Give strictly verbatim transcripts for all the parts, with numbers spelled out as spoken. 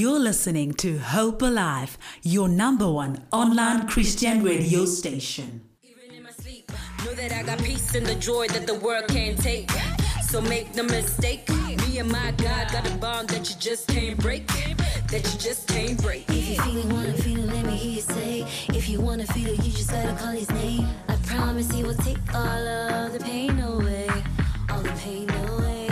You're listening to Hope Alive, your number one online Christian radio station. Even in my sleep, know that I got peace and the joy that the world can't take. So make no mistake, me and my God got a bond that you just can't break. That you just can't break. If you feel it, wanna feel it, let me hear you say. If you wanna feel it, you just gotta call his name. I promise he will take all of the pain away. All the pain away.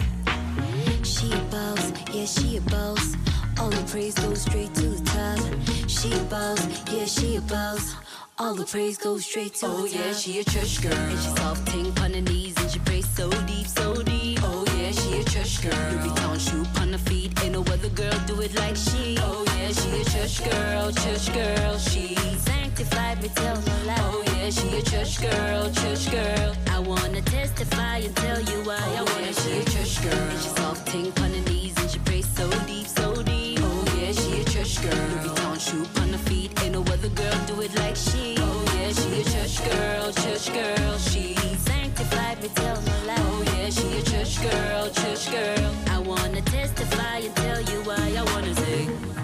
She a boss, yeah, she a boss. All the praise goes straight to the top. She a boss, yeah, she a boss. All the praise goes straight to oh, the top. Oh yeah, she a church girl. And she soft tank on her knees and she prays so deep, so deep. Oh yeah, she a church girl. You be throwing shoe on her feet, ain't no other girl do it like she. Oh yeah, she a church girl, church girl. She sanctified me till my life. Oh yeah, she a church girl, church girl. I wanna testify and tell you why. Oh, I yeah, she a church girl. And she soft tank on her knees and she prays so deep, so deep. Oh yeah, she a church girl. You be throwing shoe on her feet, ain't no other girl do it like she. Oh yeah, she a church girl, church girl. She sanctified me till my life. Oh yeah, she a church girl, church girl. I wanna testify and tell you why I wanna sing.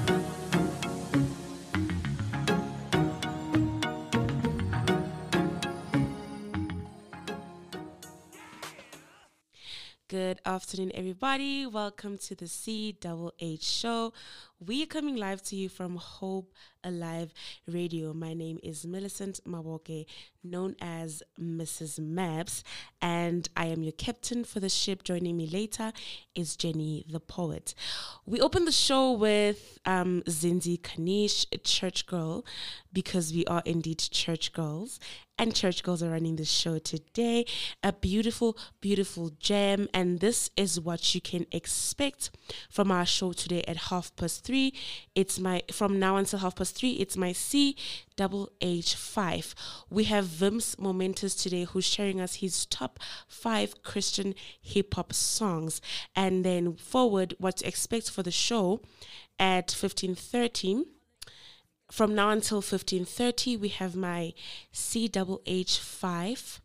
Good afternoon, everybody. Welcome to the C H H Show. We are coming live to you from Hope Alive Radio. My name is Millicent Mawoke, known as Missus Maps, and I am your captain for the ship. Joining me later is Jenny the Poet. We open the show with um, Zindy Kanish, Church Girl, because we are indeed church girls, and church girls are running the show today. A beautiful, beautiful jam, and this is what you can expect from our show today at half past three. It's my from now until half past three. It's my C H H five. We have Vims Momentous today, who's sharing us his top five Christian hip hop songs, and then forward what to expect for the show at fifteen thirty. From now until fifteen thirty, we have my C H H five.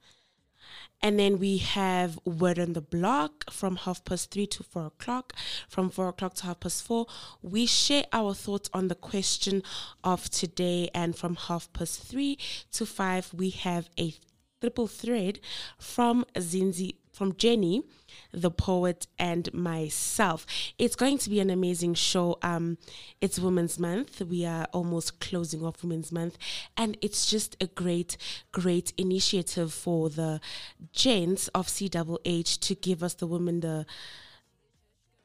And then we have Word on the Block from half past three to four o'clock. From four o'clock to half past four, we share our thoughts on the question of today. And from half past three to five, we have a triple thread from Zinzi, from Jenny, the poet, and myself. It's going to be an amazing show. Um, it's Women's Month. We are almost closing off Women's Month, and it's just a great, great initiative for the gents of C H H to give us the women the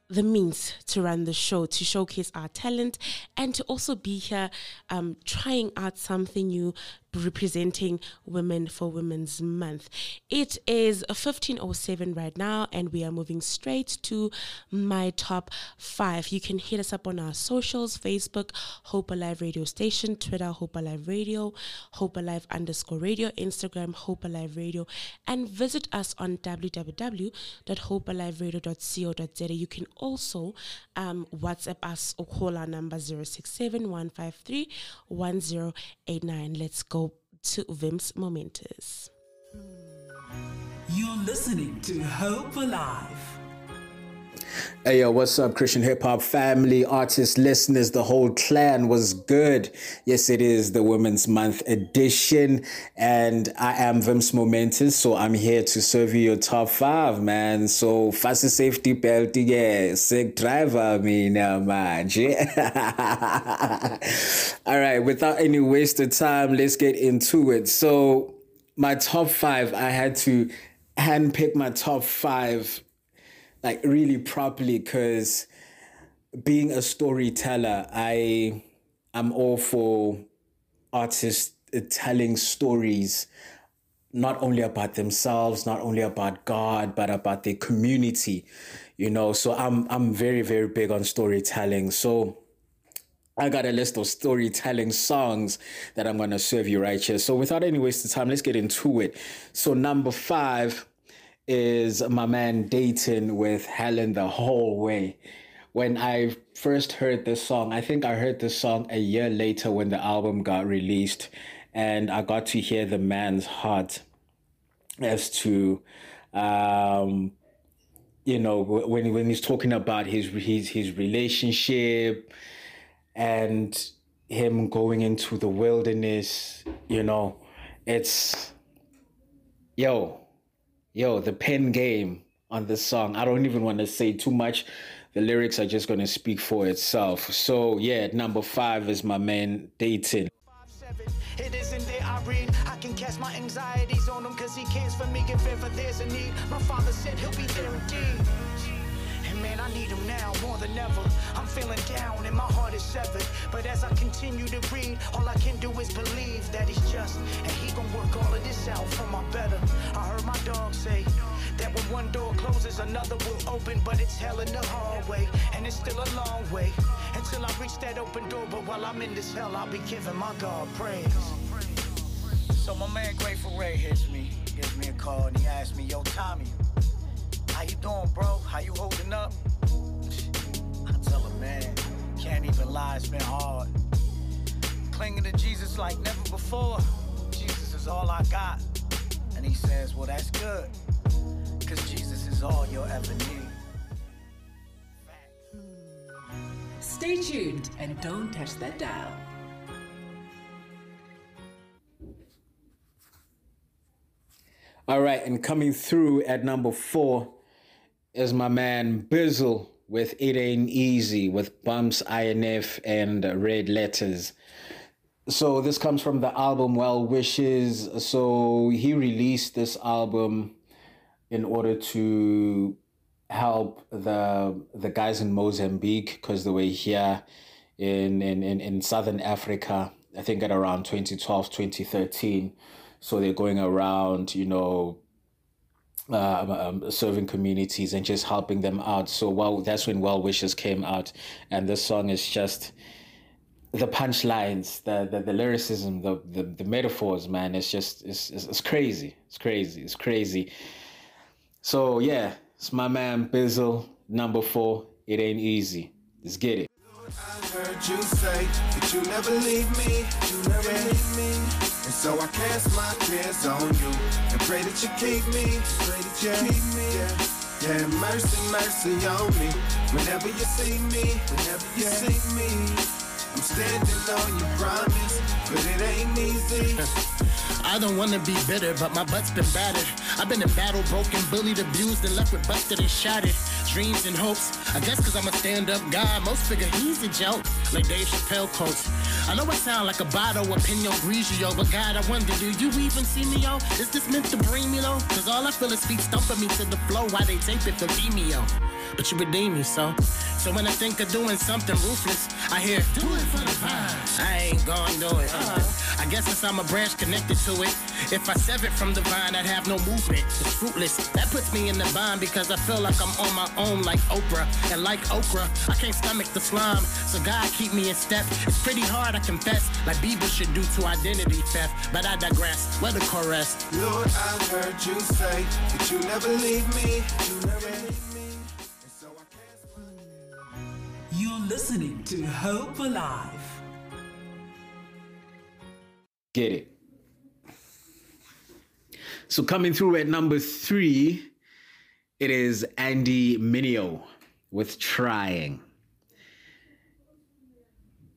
the means to run the show, to showcase our talent, and to also be here um, trying out something new, representing women for Women's Month. It is fifteen oh seven right now, and we are moving straight to my top five. You can hit us up on our socials: Facebook, Hope Alive Radio Station; Twitter, Hope Alive Radio; Hope Alive underscore radio; Instagram, Hope Alive Radio; and visit us on w w w dot hope alive radio dot co dot z a. You can also um, WhatsApp us or call our number zero six seven one five three one zero eight nine. Let's go to Vims Momentous. You're listening to Hope Alive. Hey yo, what's up, Christian hip-hop family, artists, listeners, the whole clan? Was good? Yes, it is the Women's Month edition, and I am Vims Momentous, so I'm here to serve you your top five, man. So fast safety belt, yeah, sick driver, me now, man. All right, without any waste of time, let's get into it. So my top five, I had to handpick my top five like really properly, because being a storyteller, I am all for artists telling stories, not only about themselves, not only about God, but about their community, you know. So I'm I'm very, very big on storytelling. So I got a list of storytelling songs that I'm gonna serve you right here. So without any waste of time, let's get into it. So number five is my man Dayton with Helen the Whole Way. When I first heard this song, I think I heard this song a year later when the album got released, and I got to hear the man's heart as to, um, you know, when when he's talking about his his his relationship and him going into the wilderness, you know, it's, yo, yo, the pen game on this song. I don't even want to say too much. The lyrics are just going to speak for itself. So yeah, number five is my man Dayton. It isn't there I read. I can cast my anxieties on him because he cares for me. If ever there's a need, my father said he'll be there indeed. And man, I need him now more than ever. I'm feeling down and my heart is severed. But as I continue to read, all I can do is believe that he's just. And he gonna work all of this out for my better. I heard my dog say that when one door closes, another will open. But it's hell in the hallway, and it's still a long way until I reach that open door. But while I'm in this hell, I'll be giving my God praise. So my man Grateful Ray hits me, gives me a call, and he asks me, yo, Tommy, how you doing, bro? How you holding up? I tell him, man, can't even lie, it's been hard. Clinging to Jesus like never before. Jesus is all I got. And he says, well, that's good, because Jesus is all you'll ever need. Stay tuned and don't touch that dial. All right, and coming through at number four is my man Bizzle with It Ain't Easy with Bumps, I N F, and Red Letters. So this comes from the album Well Wishes. So he released this album in order to help the the guys in Mozambique, because they were here in, in, in, in Southern Africa, I think at around twenty twelve, twenty thirteen. So they're going around, you know, Um, um, serving communities and just helping them out. So well, that's when Well Wishes came out, and this song is just the punchlines, the the, the lyricism, the, the the metaphors, man. It's just it's, it's it's crazy. It's crazy. It's crazy. So yeah, it's my man Bizzle, number four. It ain't easy. Let's get it. I heard you say that you never leave me, you never leave me, and so I cast my cares on you and pray that you keep me, pray that you keep me, yeah, yeah, mercy, mercy on me. Whenever you see me, whenever you see me, I'm standing on your promise, but it ain't easy. I don't wanna be bitter, but my butt's been battered. I've been in battle, broken, bullied, abused, and left with busted and shattered dreams and hopes. I guess cause I'm a stand-up guy, most figure he's a joke, like Dave Chappelle quotes. I know I sound like a bottle of Pinot Grigio, but God, I wonder, do you even see me, yo? Is this meant to bring me low? Cause all I feel is feet stumping me to the flow while they tape it for me, yo. But you redeem me, so. So when I think of doing something ruthless, I hear, do it for the vibes. I ain't gonna do it. Uh-huh. I guess since I'm a branch connected to it, if I sever it from the vine, I'd have no movement. It's fruitless. That puts me in the bind because I feel like I'm on my own like Oprah. And like okra, I can't stomach the slime. So God keep me in step. It's pretty hard, I confess, like Bieber should do to identity theft. But I digress. Where the chorus? Lord, I heard you say that you never leave me. You never leave me. You're listening to Hope Alive. Get it. So coming through at number three, it is Andy Mineo with Trying.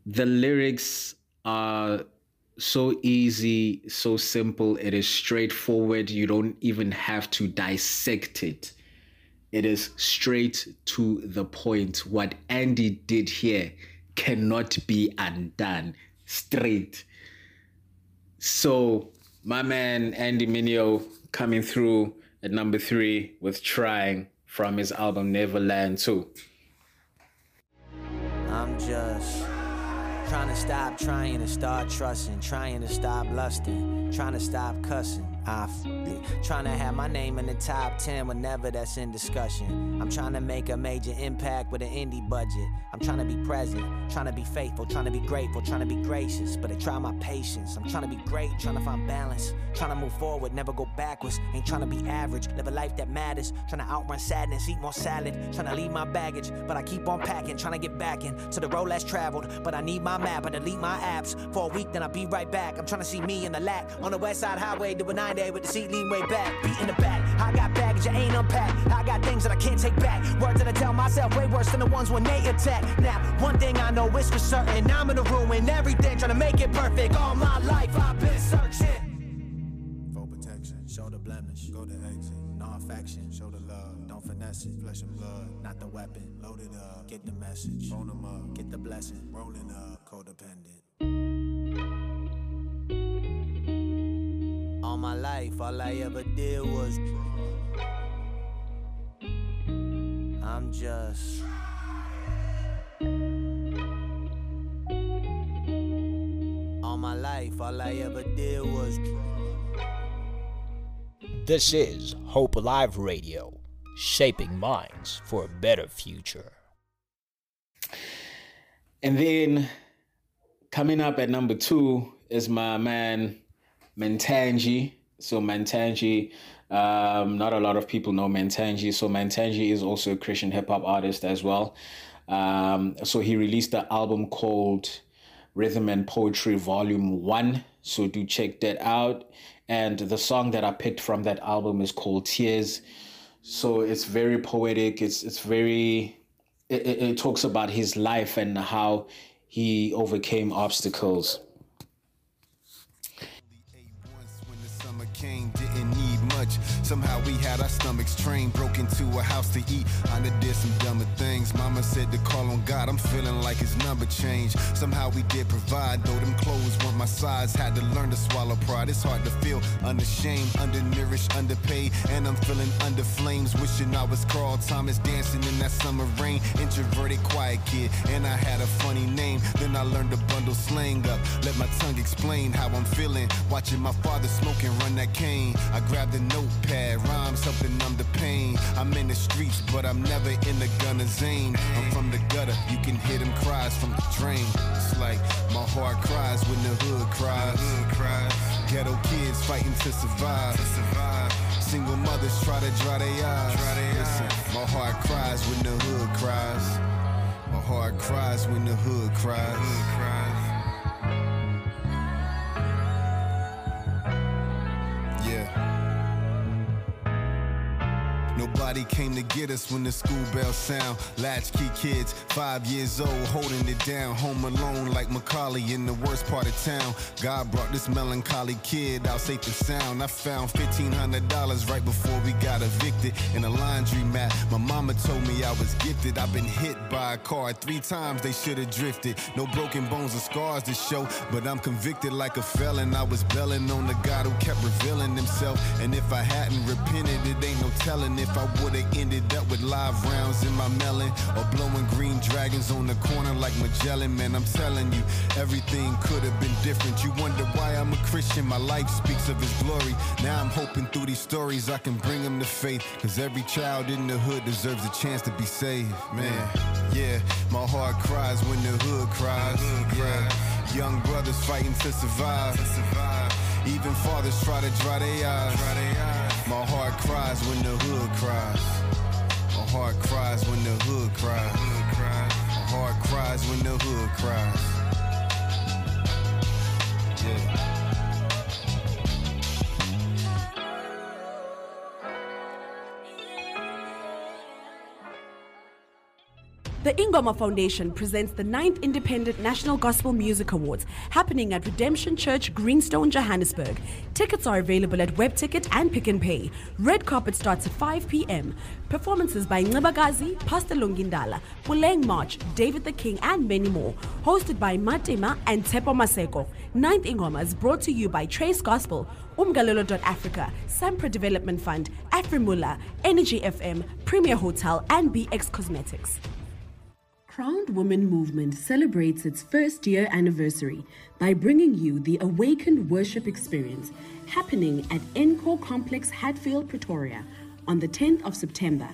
The lyrics are so easy, so simple. It is straightforward. You don't even have to dissect it. It is straight to the point. What Andy did here cannot be undone. Straight. So my man Andy Mineo coming through at number three with Trying from his album Neverland two. I'm just trying to stop trying to start trusting, trying to stop lusting, trying to stop cussing. I f- trying to have my name in the top ten whenever that's in discussion. I'm trying to make a major impact with an indie budget. I'm trying to be present, trying to be faithful, trying to be grateful, trying to be gracious. But I try my patience. I'm trying to be great, trying to find balance, trying to move forward, never go backwards. Ain't trying to be average, live a life that matters. Trying to outrun sadness, eat more salad, trying to leave my baggage, but I keep on packing, trying to get back in to the road less traveled. But I need my map, I delete my apps for a week, then I'll be right back. I'm trying to see me in the lack on the West Side Highway doing nine. Friday with the seat lean way back, beat in the back. I got baggage I ain't unpacked. I got things that I can't take back. Words that I tell myself way worse than the ones when they attack. Now, one thing I know is for certain, I'm gonna ruin everything, trying to make it perfect. All my life I've been searching for protection, show the blemish, go to exit. Non-faction, show the love, don't finesse it. Flesh and blood, not the weapon. Load it up, get the message. Phone them up, get the blessing. Rolling up, codependent. All my life, all I ever did was try. I'm just all my life, all I ever did was try. This is Hope Alive Radio, shaping minds for a better future. And then coming up at number two is my man Mantangi. So Mantangi, um, not a lot of people know Mantangi. So Mantangi is also a Christian hip-hop artist as well. Um, so he released an album called Rhythm and Poetry Volume one. So do check that out. And the song that I picked from that album is called Tears. So it's very poetic. It's, it's very... It, it, it talks about his life and how he overcame obstacles. Came, didn't need much. Somehow we had our stomachs trained, broke into a house to eat. I did some dumber things. Mama said to call on God. I'm feeling like his number changed. Somehow we did provide, though them clothes weren't my size. Had to learn to swallow pride. It's hard to feel unashamed, undernourished, underpaid, and I'm feeling under flames. Wishing I was Carl Thomas dancing in that summer rain. Introverted, quiet kid, and I had a funny name. Then I learned to bundle slang up, let my tongue explain how I'm feeling. Watching my father smoke and run that cane. I grabbed a notepad, rhymes helping numb the pain. I'm in the streets, but I'm never in the gunner's aim. I'm from the gutter, you can hear them cries from the drain. It's like my heart cries when the hood cries. Ghetto kids fighting to survive. Single mothers try to dry their eyes. Listen, my heart cries when the hood cries. My heart cries when the hood cries. Nobody came to get us when the school bell sound. Latchkey kids, five years old, holding it down. Home alone like Macaulay in the worst part of town. God brought this melancholy kid out safe and sound. I found fifteen hundred dollars right before we got evicted in a laundry mat. My mama told me I was gifted. I've been hit by a car three times, they should have drifted. No broken bones or scars to show, but I'm convicted like a felon. I was belling on the God who kept revealing himself. And if I hadn't repented, it ain't no telling if If I would've ended up with live rounds in my melon, or blowing green dragons on the corner like Magellan. Man, I'm telling you, everything could've been different. You wonder why I'm a Christian, my life speaks of his glory. Now I'm hoping through these stories I can bring them to faith, cause every child in the hood deserves a chance to be saved. Man, yeah, my heart cries when the hood cries, yeah. Young brothers fighting to survive. Even fathers try to dry their eyes. My heart cries when the hood cries. My heart cries when the hood cries. My heart cries when the hood cries. Yeah. The Ingoma Foundation presents the ninth Independent National Gospel Music Awards, happening at Redemption Church, Greenstone, Johannesburg. Tickets are available at Web Ticket and Pick and Pay. Red carpet starts at five p.m. Performances by Ngabagazi, Pastor Longindala, Buleng March, David the King, and many more. Hosted by Matema and Tepo Maseko. ninth Ingoma is brought to you by Trace Gospel, Umgalolo.Africa, Sampra Development Fund, Afrimula, Energy F M, Premier Hotel, and B X Cosmetics. Crowned Woman Movement celebrates its first year anniversary by bringing you the Awakened Worship Experience, happening at Encore Complex, Hatfield, Pretoria, on the tenth of September.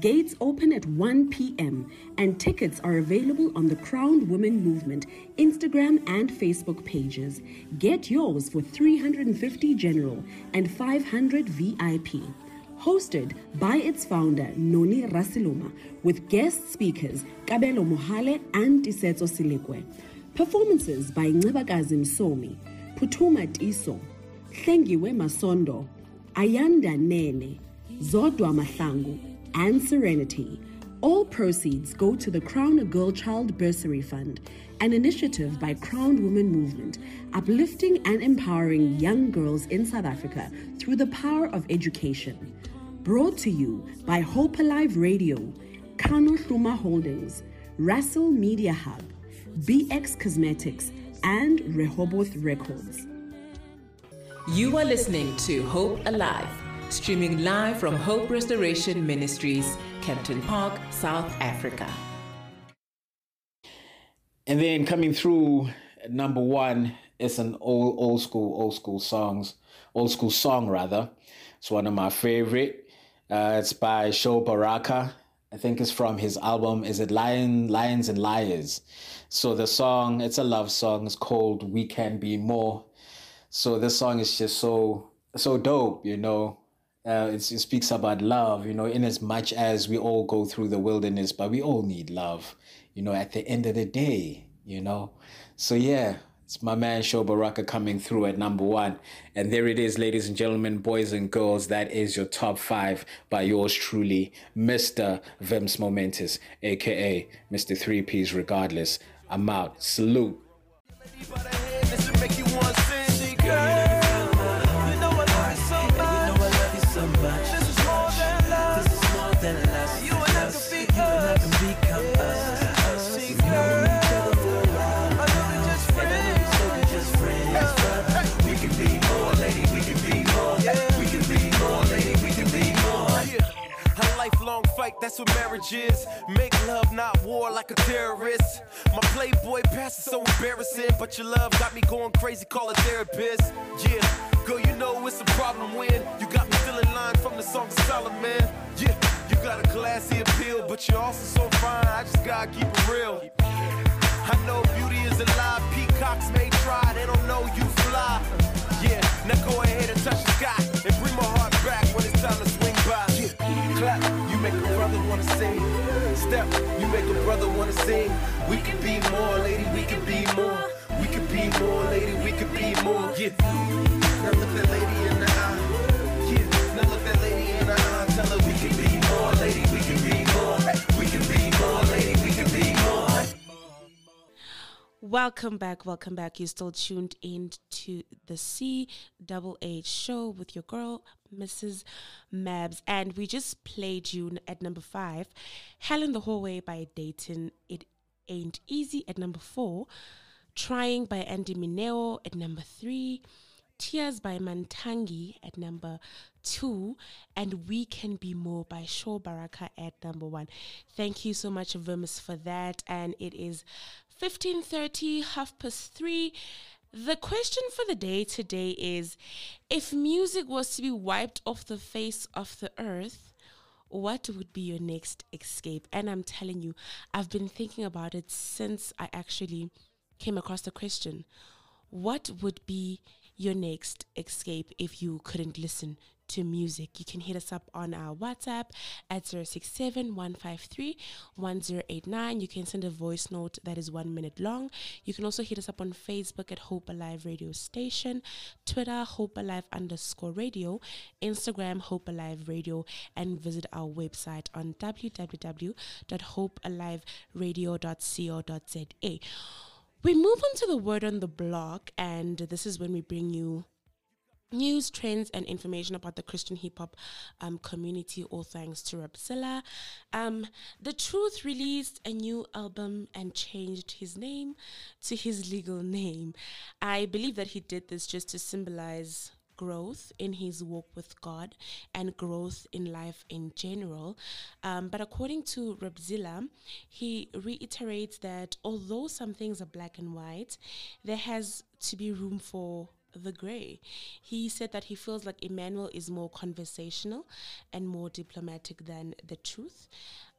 Gates open at one p.m. and tickets are available on the Crowned Woman Movement Instagram and Facebook pages. Get yours for three hundred fifty general and five hundred V I P. Hosted by its founder, Noni Rasiloma, with guest speakers Kabelo Mohale and Tisetso Silikwe. Performances by Ngabagazi Msomi, Putuma Tiso, Hlengiwe Masondo, Ayanda Nene, Zodwa Mahlangu, and Serenity. All proceeds go to the Crown a Girl Child Bursary Fund, an initiative by Crowned Woman Movement, uplifting and empowering young girls in South Africa through the power of education. Brought to you by Hope Alive Radio, Kano Hluma Holdings, Russell Media Hub, B X Cosmetics, and Rehoboth Records. You are listening to Hope Alive, streaming live from Hope Restoration Ministries, Kempton Park, South Africa. And then coming through at number one is an old old school, old school songs, old school song rather. It's one of my favorite. Uh, it's by Sho Baraka. I think it's from his album, is it Lion, Lions and Liars? So the song, it's a love song, it's called We Can Be More. So this song is just so, so dope, you know. Uh, it's, it speaks about love, you know, in as much as we all go through the wilderness, but we all need love, you know, at the end of the day, you know. So yeah, it's my man Sho Baraka coming through at number one. And there it is, ladies and gentlemen, boys and girls. That is your top five by yours truly, Mister Vims Momentous, a k a. Mister Three Ps Regardless. I'm out. Salute. That's what marriage is. Make love, not war, like a terrorist. My playboy past is so embarrassing, but your love got me going crazy, call a therapist. Yeah, girl, you know it's a problem when you got me still in line from the Song of Solomon. Yeah, you got a classy appeal, but you're also so fine, I just gotta keep it real. I know beauty is alive, peacocks may try, they don't know you fly. Yeah, now go ahead and touch the sky, and bring my heart back when it's time to swing by. Yeah, clap. You make a brother wanna sing. Step, you make a brother wanna sing. We can be more, lady, we can be more. We can be more, lady, we can be more. Yeah. Now look that lady in the eye. Yeah. Now look that lady in the eye. Tell her we can be more, lady, we can be more. We can be more, lady, we can be more. Welcome back, welcome back. You're still tuned in to the C double H show with your girl, Missus Mabs, and we just played you at number five, Hell in the Hallway by Dayton, It Ain't Easy at number four, Trying by Andy Mineo at number three, Tears by Mantangi at number two, and We Can Be More by Sho Baraka at number one. Thank you so much, Vims, for that. And it is fifteen thirty, half past three. The question for the day today is, if music was to be wiped off the face of the earth, what would be your next escape? And I'm telling you, I've been thinking about it since I actually came across the question. What would be your next escape if you couldn't listen to music? You can hit us up on our WhatsApp at zero six seven, one five three, one zero eight nine. You can send a voice note that is one minute long. You can also hit us up on Facebook at Hope Alive Radio Station, Twitter, Hope Alive underscore radio, Instagram, Hope Alive Radio, and visit our website on w w w dot hope alive radio dot co dot z a. We move on to the word on the block, and this is when we bring you news, trends, and information about the Christian hip-hop um, community, all thanks to Rapzilla. Um, The Truth released a new album and changed his name to his legal name. I believe that he did this just to symbolize growth in his walk with God and growth in life in general. Um, but according to Rapzilla, he reiterates that although some things are black and white, there has to be room for the grey. He said that he feels like Emmanuel is more conversational and more diplomatic than The Truth.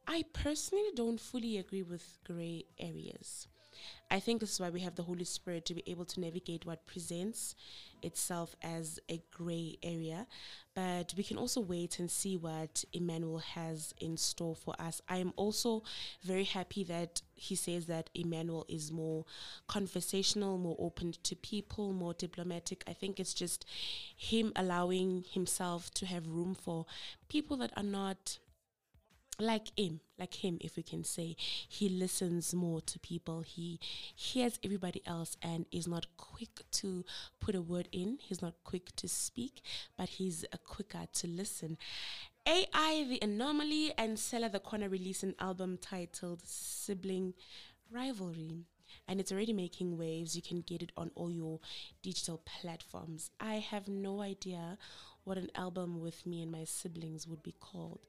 I personally don't fully agree with grey areas. I think this is why we have the Holy Spirit, to be able to navigate what presents itself as a grey area. But we can also wait and see what Emmanuel has in store for us. I am also very happy that he says that Emmanuel is more conversational, more open to people, more diplomatic. I think it's just him allowing himself to have room for people that are not like him, like him, if we can say. He listens more to people. He hears everybody else and is not quick to put a word in. He's not quick to speak, but he's a quicker to listen. A I, the Anomaly, and Sella the Corner release an album titled Sibling Rivalry, and it's already making waves. You can get it on all your digital platforms. I have no idea what an album with me and my siblings would be called.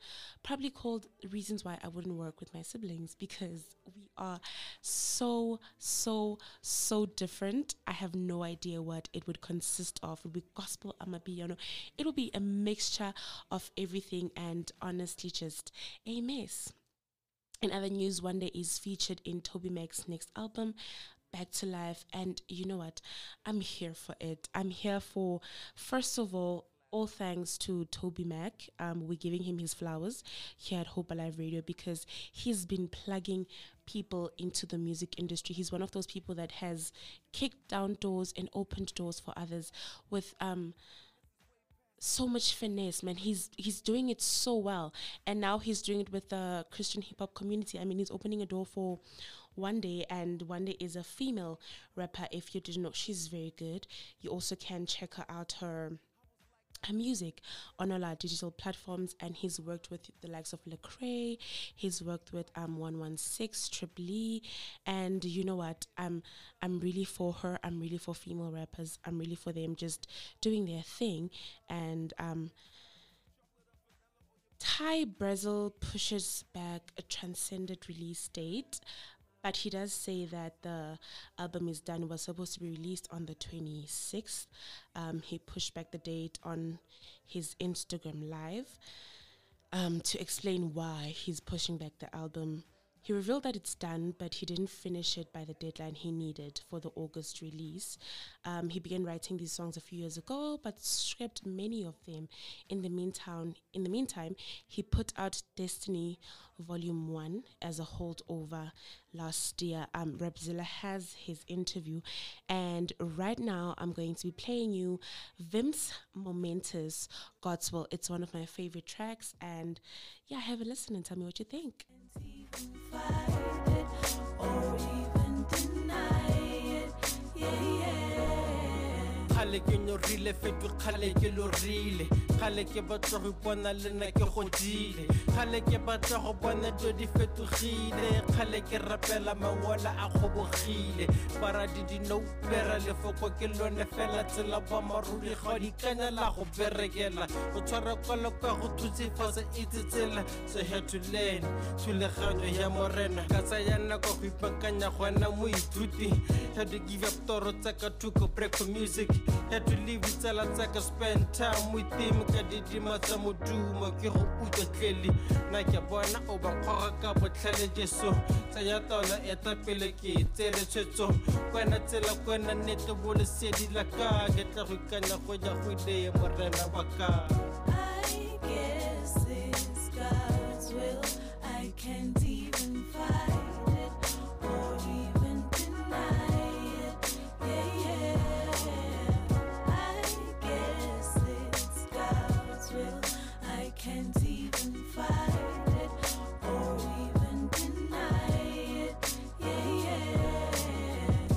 Probably called Reasons Why I Wouldn't Work With My Siblings, because we are so, so, so different. I have no idea what it would consist of. It would be gospel, amapiano. It would be a mixture of everything, and honestly just a mess. In other news, One Day is featured in Toby Mac's next album, Back to Life. And you know what? I'm here for it. I'm here for, first of all, all thanks to Toby Mac. Um, we're giving him his flowers here at Hope Alive Radio, because he's been plugging people into the music industry. He's one of those people that has kicked down doors and opened doors for others with... Um, so much finesse, man. He's he's doing it so well, and now he's doing it with the Christian hip-hop community. I mean, he's opening a door for One Day, and One Day is a female rapper. If you didn't know, she's very good. You also can check her out, her her music, on all our digital platforms. And he's worked with the likes of Lecrae. He's worked with um one one six, Triple E, and you know what, I'm I'm really for her. I'm really for female rappers. I'm really for them just doing their thing. And um Ty Brazel pushes back a transcendent release date, but he does say that the album is done. It was supposed to be released on the twenty-sixth. Um, he pushed back the date on his Instagram Live um, to explain why he's pushing back the album. He revealed that it's done, but he didn't finish it by the deadline he needed for the August release. Um, he began writing these songs a few years ago, but scrapped many of them. In the meantime, in the meantime, he put out Destiny Volume One as a holdover last year. Um, Rapzilla has his interview, and right now I'm going to be playing you Vims Momentous, God's Will. It's one of my favorite tracks, and yeah, have a listen and tell me what you think. Fight it or even deny it, yeah, yeah. Khale ke nyorile fetu khale ke lorile, khale ke batla go bona lena ke godile, khale ke batla go bona tso di fetogile, khale ke rapela mawala a kgobogile, para di di no pera le foko ke lone fela tsela ba maruri ga di kanela go berekela, o tshwara kolo ka go thutse fase itsitsela, so here to learn, to le gano ya morena, ka tsayana go ipakanya gwana mo ithuti, had to give up toro tsaka tuko break for music. Had to leave with a lot of spend time with him. Kadidima Samuduma Kiro Uta Kelly Nakabana over Koraka, but Telegeso Tayatala Etapeleki, Telecheto. When I tell a when I net the wall is said in the car, get a Rukana Hoya Hude, Marana Waka. I guess it's God's will. I can't even fight it or even deny. Can't even fight it or even deny it. Yeah, yeah.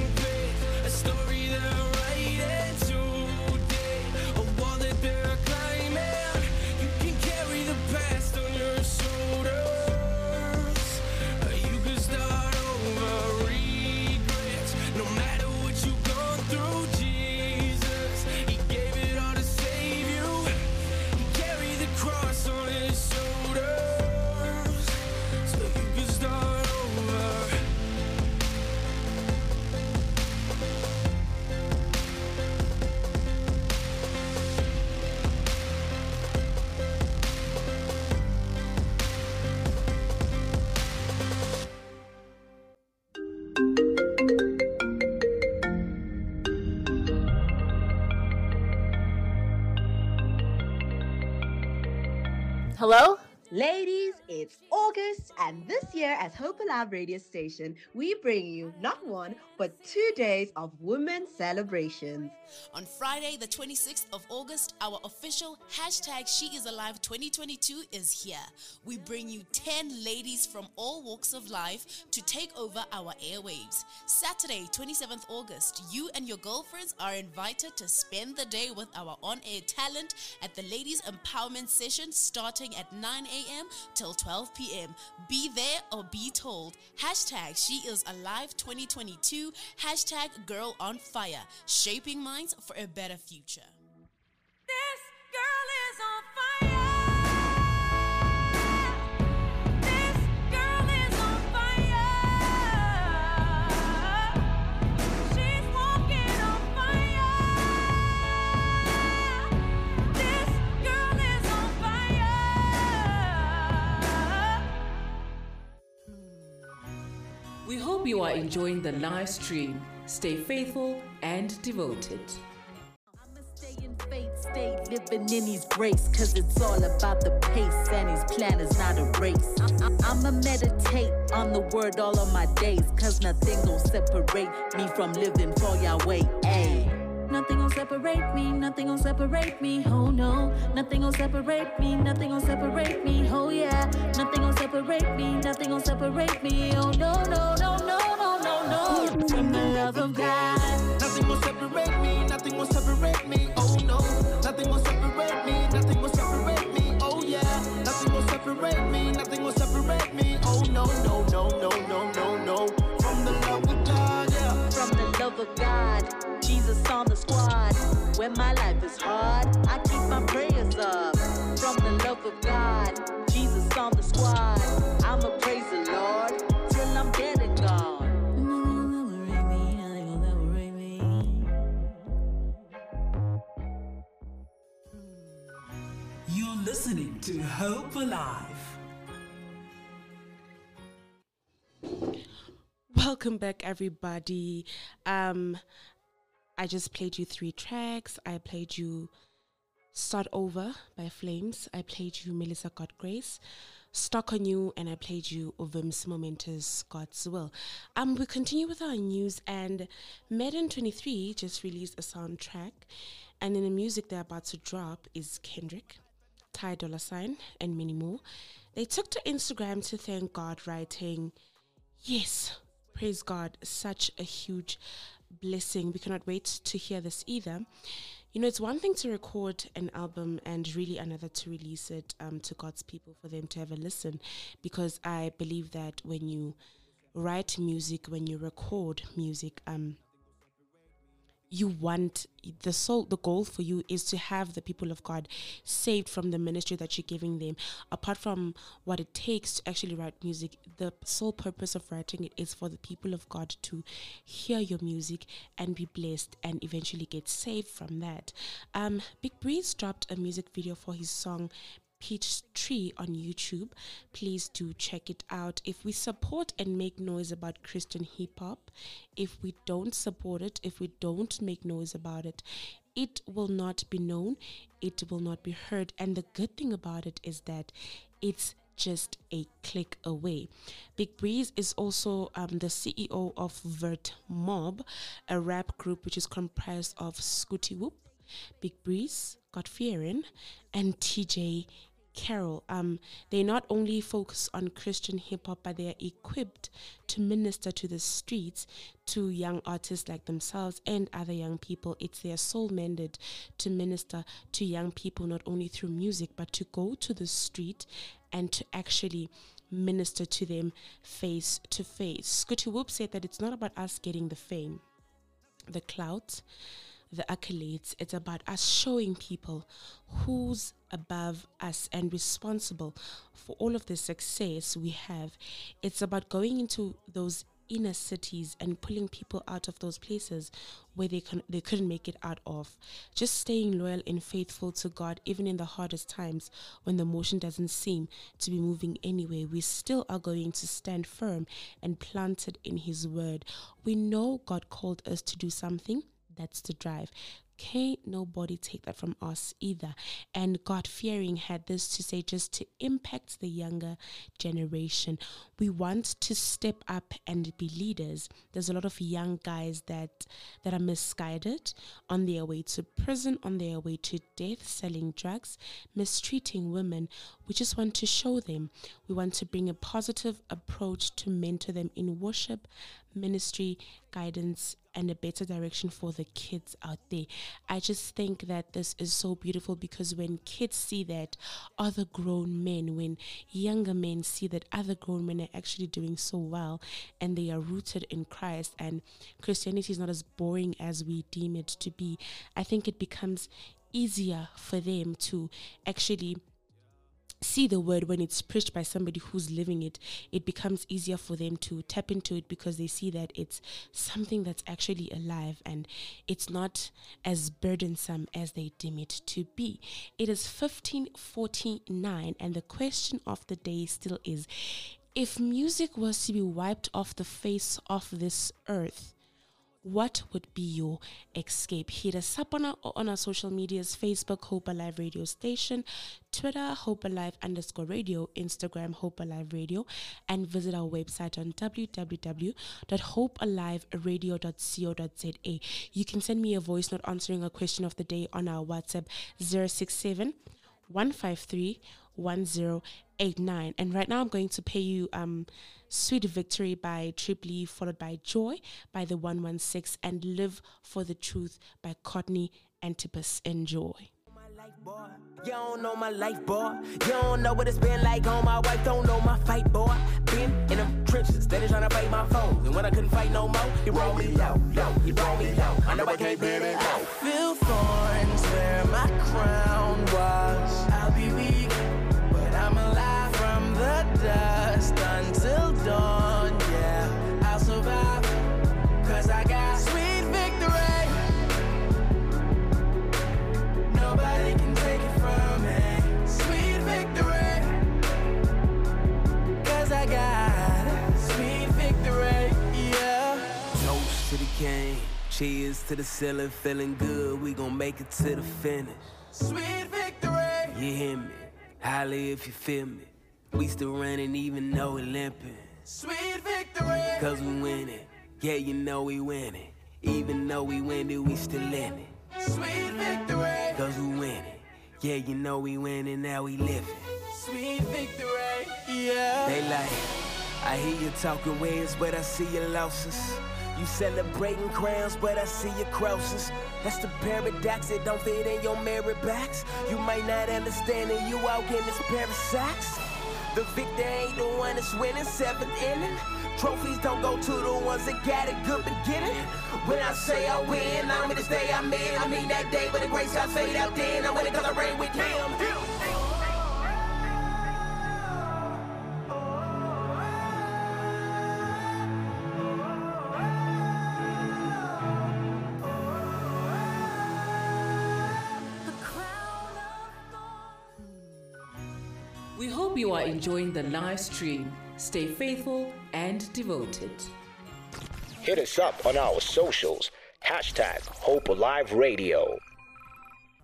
A story that I write today, a wall that they're climbing. You can carry the past on your shoulder. Hello? Ladies, it's August, and this year as Hope Alive Radio Station, we bring you not one, but two days of women's celebrations. On Friday, the twenty-sixth of August, our official hashtag She Is Alive twenty twenty-two is here. We bring you ten ladies from all walks of life to take over our airwaves. Saturday, twenty-seventh August, you and your girlfriends are invited to spend the day with our on-air talent at the Ladies Empowerment Session starting at nine a.m. till twelve p.m. Be there or be told. Hashtag She Is Alive twenty twenty-two. Hashtag Girl on Fire. Shaping minds for a better future. This girl is on fire. This girl is on fire. She's walking on fire. This girl is on fire. We hope you are enjoying the live stream. Stay faithful and devoted. I'ma stay in faith, stay living in His grace, cause it's all about the pace and His plan is not a race. I'ma meditate on the word all of my days, cause nothing gon' separate me from living for Yahweh. Ay. Nothing gon' separate me, nothing gon' separate me, oh no. Nothing gon' separate me, nothing gon' separate me, oh yeah. Nothing gon' separate me, nothing gon' separate me, oh no, no, no, no, no, no, no. From the love of God. Nothing gon' separate me, nothing gon' separate me, oh no. Nothing gon' separate me, nothing gon' separate me, oh yeah. Nothing gon' separate me, nothing gon' separate me, oh no, no, no, no, no, no, no. From the love of God, yeah. From the love of God. Jesus on the squad. When my life is hard, I keep my prayers up. From the love of God, Jesus on the squad. I'ma praise the Lord till I'm dead and gone. Nothing gon' separate me, nothing gon' separate me. You're listening to Hope Alive. Welcome back, everybody. Um. I just played you three tracks. I played you Start Over by Flames. I played you Melissa Got Grace, Stuck on You, and I played you Vims Momentous, God's Will. Um, we continue with our news, and Madden twenty-three just released a soundtrack, and in the music they're about to drop is Kendrick, Ty Dolla Sign, and many more. They took to Instagram to thank God, writing, "Yes, praise God, such a huge blessing. We cannot wait to hear this either." You know, it's one thing to record an album and really another to release it um, to God's people for them to have a listen, because I believe that when you write music, when you record music, um, you want the soul, the goal for you is to have the people of God saved from the ministry that you're giving them. Apart from what it takes to actually write music, the sole purpose of writing it is for the people of God to hear your music and be blessed and eventually get saved from that. Um, Big Breeze dropped a music video for his song Peach Tree on YouTube. Please do check it out. If we support and make noise about Christian hip-hop, if we don't support it, if we don't make noise about it, it will not be known, it will not be heard. And the good thing about it is that it's just a click away. Big Breeze is also um, the C E O of Vert Mob, a rap group which is comprised of Scooty Whoop, Big Breeze, Godfierin, and T J Carol. Um, they not only focus on Christian hip-hop, but they are equipped to minister to the streets, to young artists like themselves and other young people. It's their sole mandate to minister to young people, not only through music, but to go to the street and to actually minister to them face to face. Scooty Whoop said that it's not about us getting the fame, the clout, the accolades. It's about us showing people who's above us and responsible for all of the success we have. It's about going into those inner cities and pulling people out of those places where they can they couldn't make it out of. Just staying loyal and faithful to God, even in the hardest times when the motion doesn't seem to be moving anywhere. We still are going to stand firm and planted in His word. We know God called us to do something. That's the drive. Can't nobody take that from us either. And God-fearing had this to say just to impact the younger generation. We want to step up and be leaders. There's a lot of young guys that that are misguided on their way to prison, on their way to death, selling drugs, mistreating women. We just want to show them. We want to bring a positive approach to mentor them in worship, ministry, guidance, and a better direction for the kids out there. I just think that this is so beautiful, because when kids see that other grown men, when younger men see that other grown men are actually doing so well and they are rooted in Christ and Christianity is not as boring as we deem it to be, I think it becomes easier for them to actually see the word when it's preached by somebody who's living it. It becomes easier for them to tap into it because they see that it's something that's actually alive and it's not as burdensome as they deem it to be. It is fifteen forty-nine, and the question of the day still is, if music was to be wiped off the face of this earth, what would be your escape? Hit us up on our, on our social medias, Facebook, Hope Alive Radio Station, Twitter, Hope Alive underscore radio, Instagram, Hope Alive Radio, and visit our website on w w w dot hope alive radio dot co dot z a. You can send me a voice note answering a question of the day on our WhatsApp, zero six seven, one five three, one zero eight nine. And right now I'm going to pay you um Sweet Victory by Triply, followed by Joy by the one one six, and Live for the Truth by Courtney Antipas. Enjoy. Boy, you don't know my life, boy. You don't know what it's been like on my wife. Don't know my fight, boy. Been in them trenches, steady trying to fight my phone. And when I couldn't fight no more, you roll me low, low. You roll me low. I know I can't be it low. Feel thorns where my crown was. I'll be weak, but I'm alive from the dust until dawn. Yeah, I'll survive, 'cause I got sweet victory. Nobody can take it from me. Sweet victory, 'cause I got sweet victory, yeah. Toast to the king, cheers to the ceiling. Feeling good, we gon' make it to the finish. Sweet victory. You hear me? Holler if you feel me. We still running even though we limping. Sweet victory, 'cause we win it. Yeah, you know we win it. Even though we win it, we still in it. Sweet victory, 'cause we win it. Yeah, you know we win it, now we live it. Sweet victory, yeah. They like, I hear you talking wins, but I see your losses. You celebrating crowns, but I see your crosses. That's the paradox, it don't fit in your merit box. You might not understand it, you out in this pair of socks. The victor ain't the one that's winning, seventh inning. Trophies don't go to the ones that got a good beginning. When I say I win, I mean this day I'm in. I mean that day with the grace I fade out then. I'm winning 'cause I reign with him. We hope you are enjoying the live stream. Stay faithful and devoted. Hit us up on our socials. Hashtag Hope Alive Radio.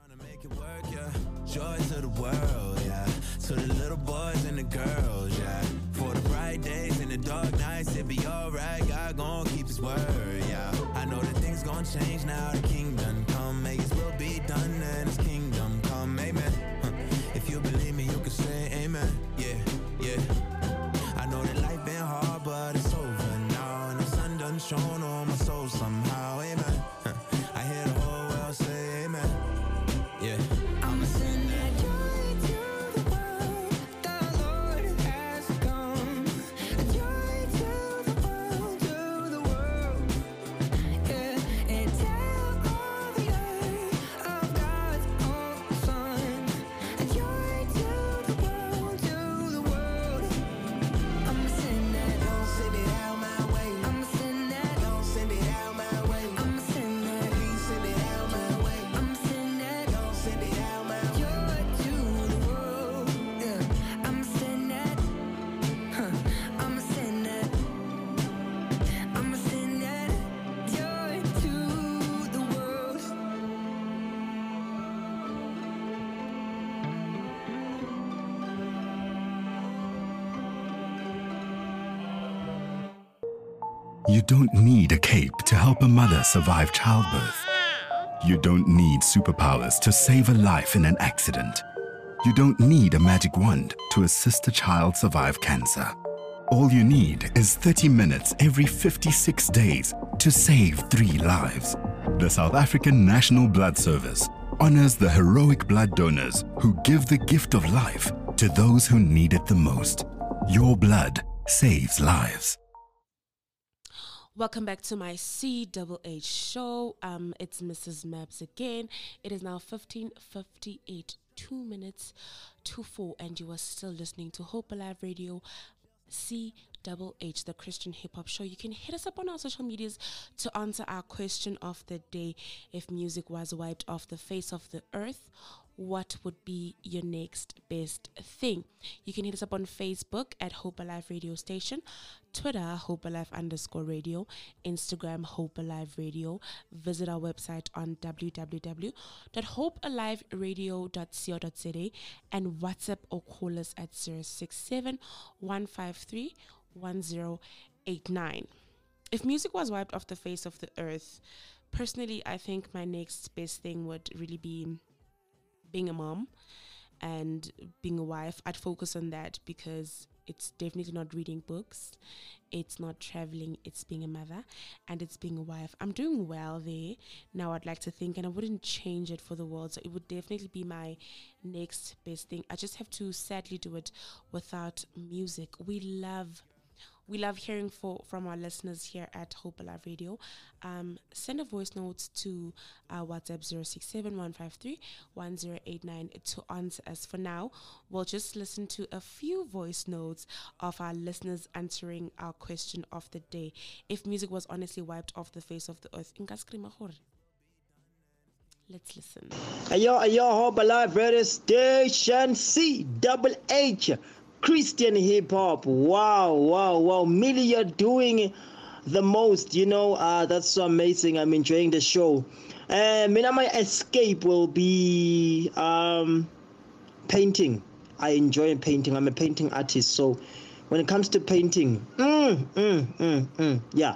Trying to make it work, yeah. Joy to the world, yeah. To the little boys and the girls, yeah. For the bright days and the dark nights, it be alright. God gon' keep his word, yeah. I know that things gon' change now. The kingdom come, may his will be done, and his kingdom come, amen. Huh. If you believe me, you can say amen, yeah, yeah. Showing on my soul somehow, amen. Huh. I hear the whole world say amen. Yeah. I'ma send that joy to the world. The Lord has come. Joy to the world, to the world. Yeah. And tell all You don't need a cape to help a mother survive childbirth. You don't need superpowers to save a life in an accident. You don't need a magic wand to assist a child survive cancer. All you need is thirty minutes every fifty-six days to save three lives. The South African National Blood Service honors the heroic blood donors who give the gift of life to those who need it the most. Your blood saves lives. Welcome back to my C H H show. Um, it's Missus Maps again. It is now fifteen fifty-eight, two minutes to four, and you are still listening to Hope Alive Radio, C H H, the Christian Hip Hop Show. You can hit us up on our social medias to answer our question of the day. If music was wiped off the face of the earth, what would be your next best thing? You can hit us up on Facebook at Hope Alive Radio Station, Twitter, Hope Alive underscore radio, Instagram, Hope Alive Radio. Visit our website on w w w dot hope alive radio dot co dot z a and WhatsApp or call us at zero six seven, one five three, one zero eight nine. If music was wiped off the face of the earth, personally, I think my next best thing would really be being a mom and being a wife. I'd focus on that because it's definitely not reading books, it's not traveling, it's being a mother and it's being a wife. I'm doing well there now, I'd like to think, and I wouldn't change it for the world. So it would definitely be my next best thing. I just have to sadly do it without music. We love We love hearing for, from our listeners here at Hope Alive Radio. Um, send a voice note to our WhatsApp zero six seven, one five three, one zero eight nine to answer us. For now, we'll just listen to a few voice notes of our listeners answering our question of the day. If music was honestly wiped off the face of the earth, let's listen. Ayo, ayo, Hope Alive Radio Station, C H H. Christian hip-hop. Wow, wow, wow. Millie, you're doing the most, you know. Uh, that's so amazing. I'm enjoying the show. Uh, my escape will be um, painting. I enjoy painting. I'm a painting artist. So when it comes to painting, mm, mm, mm, mm, yeah,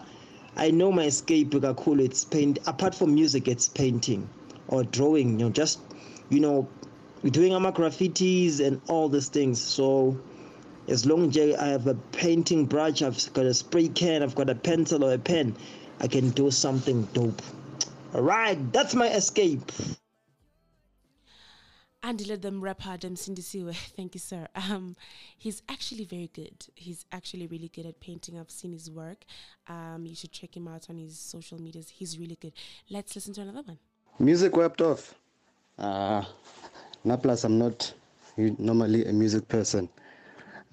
I know my escape. It's paint. Apart from music, it's painting or drawing. You know, just, you know, we're doing our graffitis and all these things. So as long as I have a painting brush, I've got a spray can, I've got a pencil or a pen, I can do something dope. All right, that's my escape. And let them rap hard, them Sindisiwe. Thank you, sir. Um, he's actually very good. He's actually really good at painting. I've seen his work. Um, you should check him out on his social medias. He's really good. Let's listen to another one. Music wiped off. Ah. Uh. Now plus I'm not normally a music person.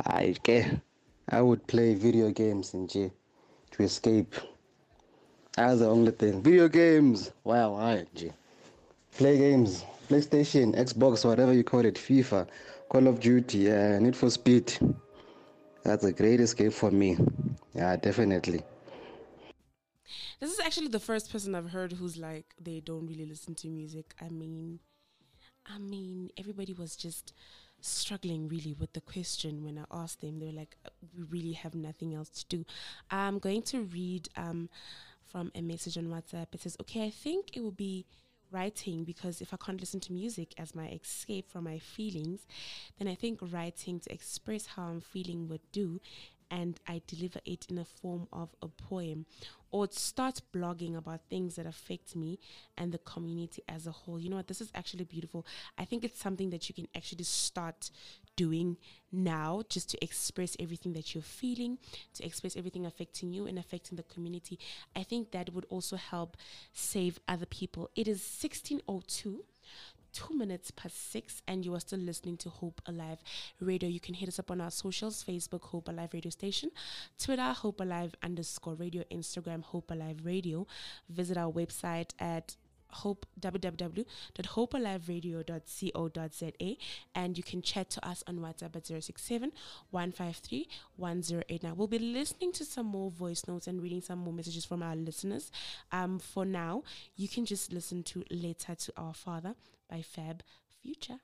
I care. I would play video games in J to escape. That's the only thing. Video games. Wow, I J. Play games. PlayStation, Xbox, whatever you call it, FIFA, Call of Duty, uh, Need for Speed. That's a great escape for me. Yeah, definitely. This is actually the first person I've heard who's like they don't really listen to music. I mean I mean, everybody was just struggling really with the question when I asked them. They were like, we really have nothing else to do. I'm going to read um, from a message on WhatsApp. It says, okay, I think it will be writing, because if I can't listen to music as my escape from my feelings, then I think writing to express how I'm feeling would do. And I deliver it in a form of a poem, or start blogging about things that affect me and the community as a whole. You know what? This is actually beautiful. I think it's something that you can actually start doing now, just to express everything that you're feeling, to express everything affecting you and affecting the community. I think that would also help save other people. It is sixteen oh two. Two minutes past six, and you are still listening to Hope Alive Radio. You can hit us up on our socials: Facebook, Hope Alive Radio Station; Twitter, Hope Alive underscore radio; Instagram, Hope Alive Radio. Visit our website at hope w w w dot hope alive radio dot co dot z a, and you can chat to us on WhatsApp at zero six seven, one five three, one zero eight nine. We'll be listening to some more voice notes and reading some more messages from our listeners. Um, for now, you can just listen to Letter to Our Father by Fab Future.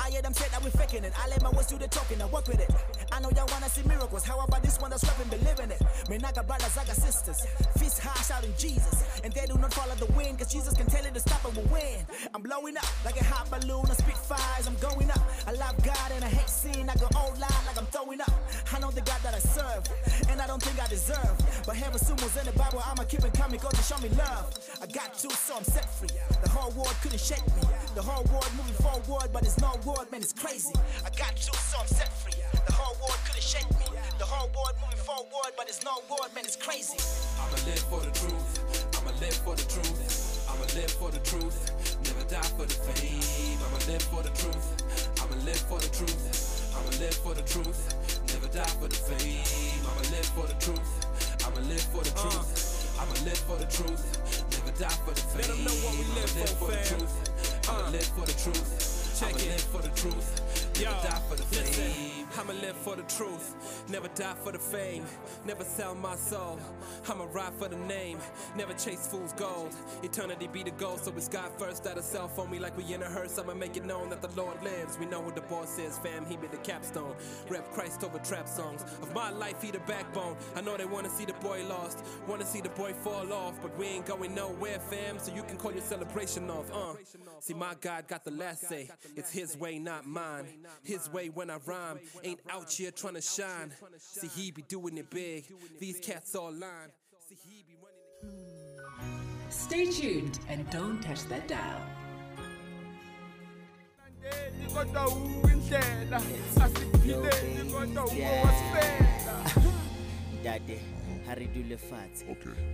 I hear them say that we're faking it. I let my words do the talking and work with it. I know y'all wanna see miracles. How about this one that's rapping, believing it? Man, I got brothers, I got sisters. Fist high, shouting Jesus. And they do not follow the wind, cause Jesus can tell it to stop and we'll win. I'm blowing up like a hot balloon. I spit fires, I'm going up. I love God and I hate sin. I go all loud like I'm throwing up. I know the God that I serve, and I don't think I deserve. But heaven soon was in the Bible. I'ma keep it coming, cause they show me love. I got you, so I'm set free. The whole world couldn't shake me. The whole world moving forward, but it's no word, man, it's crazy. I got you, so I'm set free. The whole world couldn't shake me. The whole world moving forward, but it's no word, man, it's crazy. I'ma live for the truth. I'ma live for the truth. I'ma live for the truth. Never die for the fame. I'ma live for the truth. I'ma live for the truth. I'ma live for the truth. Never die for the fame. I'ma live for the truth. I'ma live for the truth. I'ma live for the truth. Never die for the fame. Let them know what we live for, fam. I'ma live for the truth. I'ma live for the truth. Never die for the fame. I'ma live for the truth. Never die for the fame. Never sell my soul. I'ma ride for the name. Never chase fool's gold. Eternity be the goal, so it's God first. Out of cell phone, we like we in a hearse. I'ma make it known that the Lord lives. We know who the boss is, fam. He be the capstone. Rep Christ over trap songs. Of my life, he the backbone. I know they wanna see the boy lost, wanna see the boy fall off, but we ain't going nowhere, fam. So you can call your celebration off, uh. See, my God got the last say. It's His way, not mine. His way when I rhyme. Ain't out here trying to shine. See, he be doing it big. These cats all lying. See, he be running. Stay tuned and don't touch that dial. Daddy. Haridu lefatsi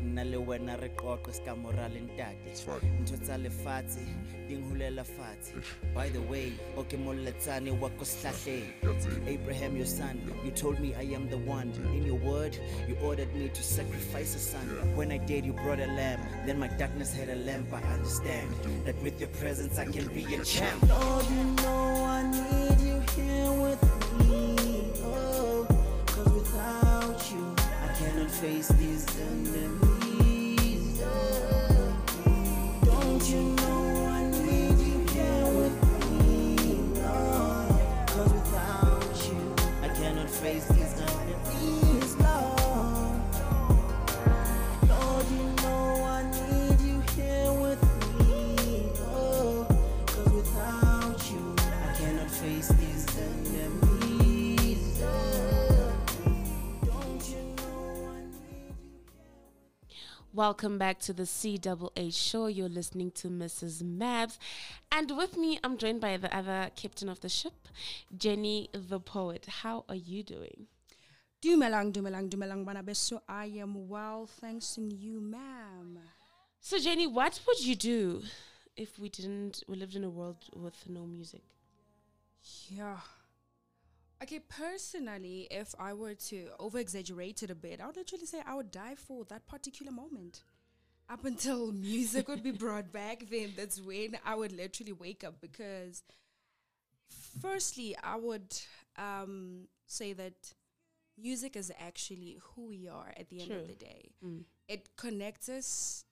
nna le wena re qoqe ska moral ntate ntho tsa lefatsi ding hulela fatsi. By the way, okay moletsane wa ko slahle. Abraham, your son, you told me I am the one. In your word you ordered me to sacrifice a son. When I did, you brought a lamb, then my darkness had a lamp. I understand that with your presence I can be a champ. Oh, you know I need you here with me. Oh, cause without you cannot face these enemies. Don't you know I need you here with me? No, cause without you I cannot face these enemies. Lord, you know I need you here with me. Oh, cause without you I cannot face these enemies. Welcome back to the C A A show. You're listening to Missus Maps. And with me, I'm joined by the other captain of the ship, Jenny the Poet. How are you doing? Dumelang, dumelang, dumelang, banabeso. I am well, thanks, and you, ma'am. So, Jenny, what would you do if we didn't, we lived in a world with no music? Yeah. Okay, personally, if I were to over-exaggerate it a bit, I would actually say I would die for that particular moment. Up until music would be brought back, then that's when I would literally wake up. Because firstly, I would um, say that music is actually who we are at the end True. Of the day. Mm. It connects us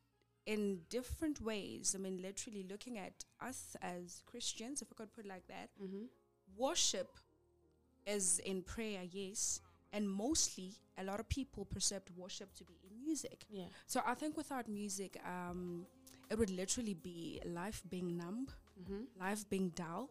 in different ways. I mean, literally looking at us as Christians, if I could put it like that, mm-hmm. worship is in prayer, yes, and mostly a lot of people perceive worship to be in music. Yeah. So I think without music, um, it would literally be life being numb, mm-hmm. life being dull,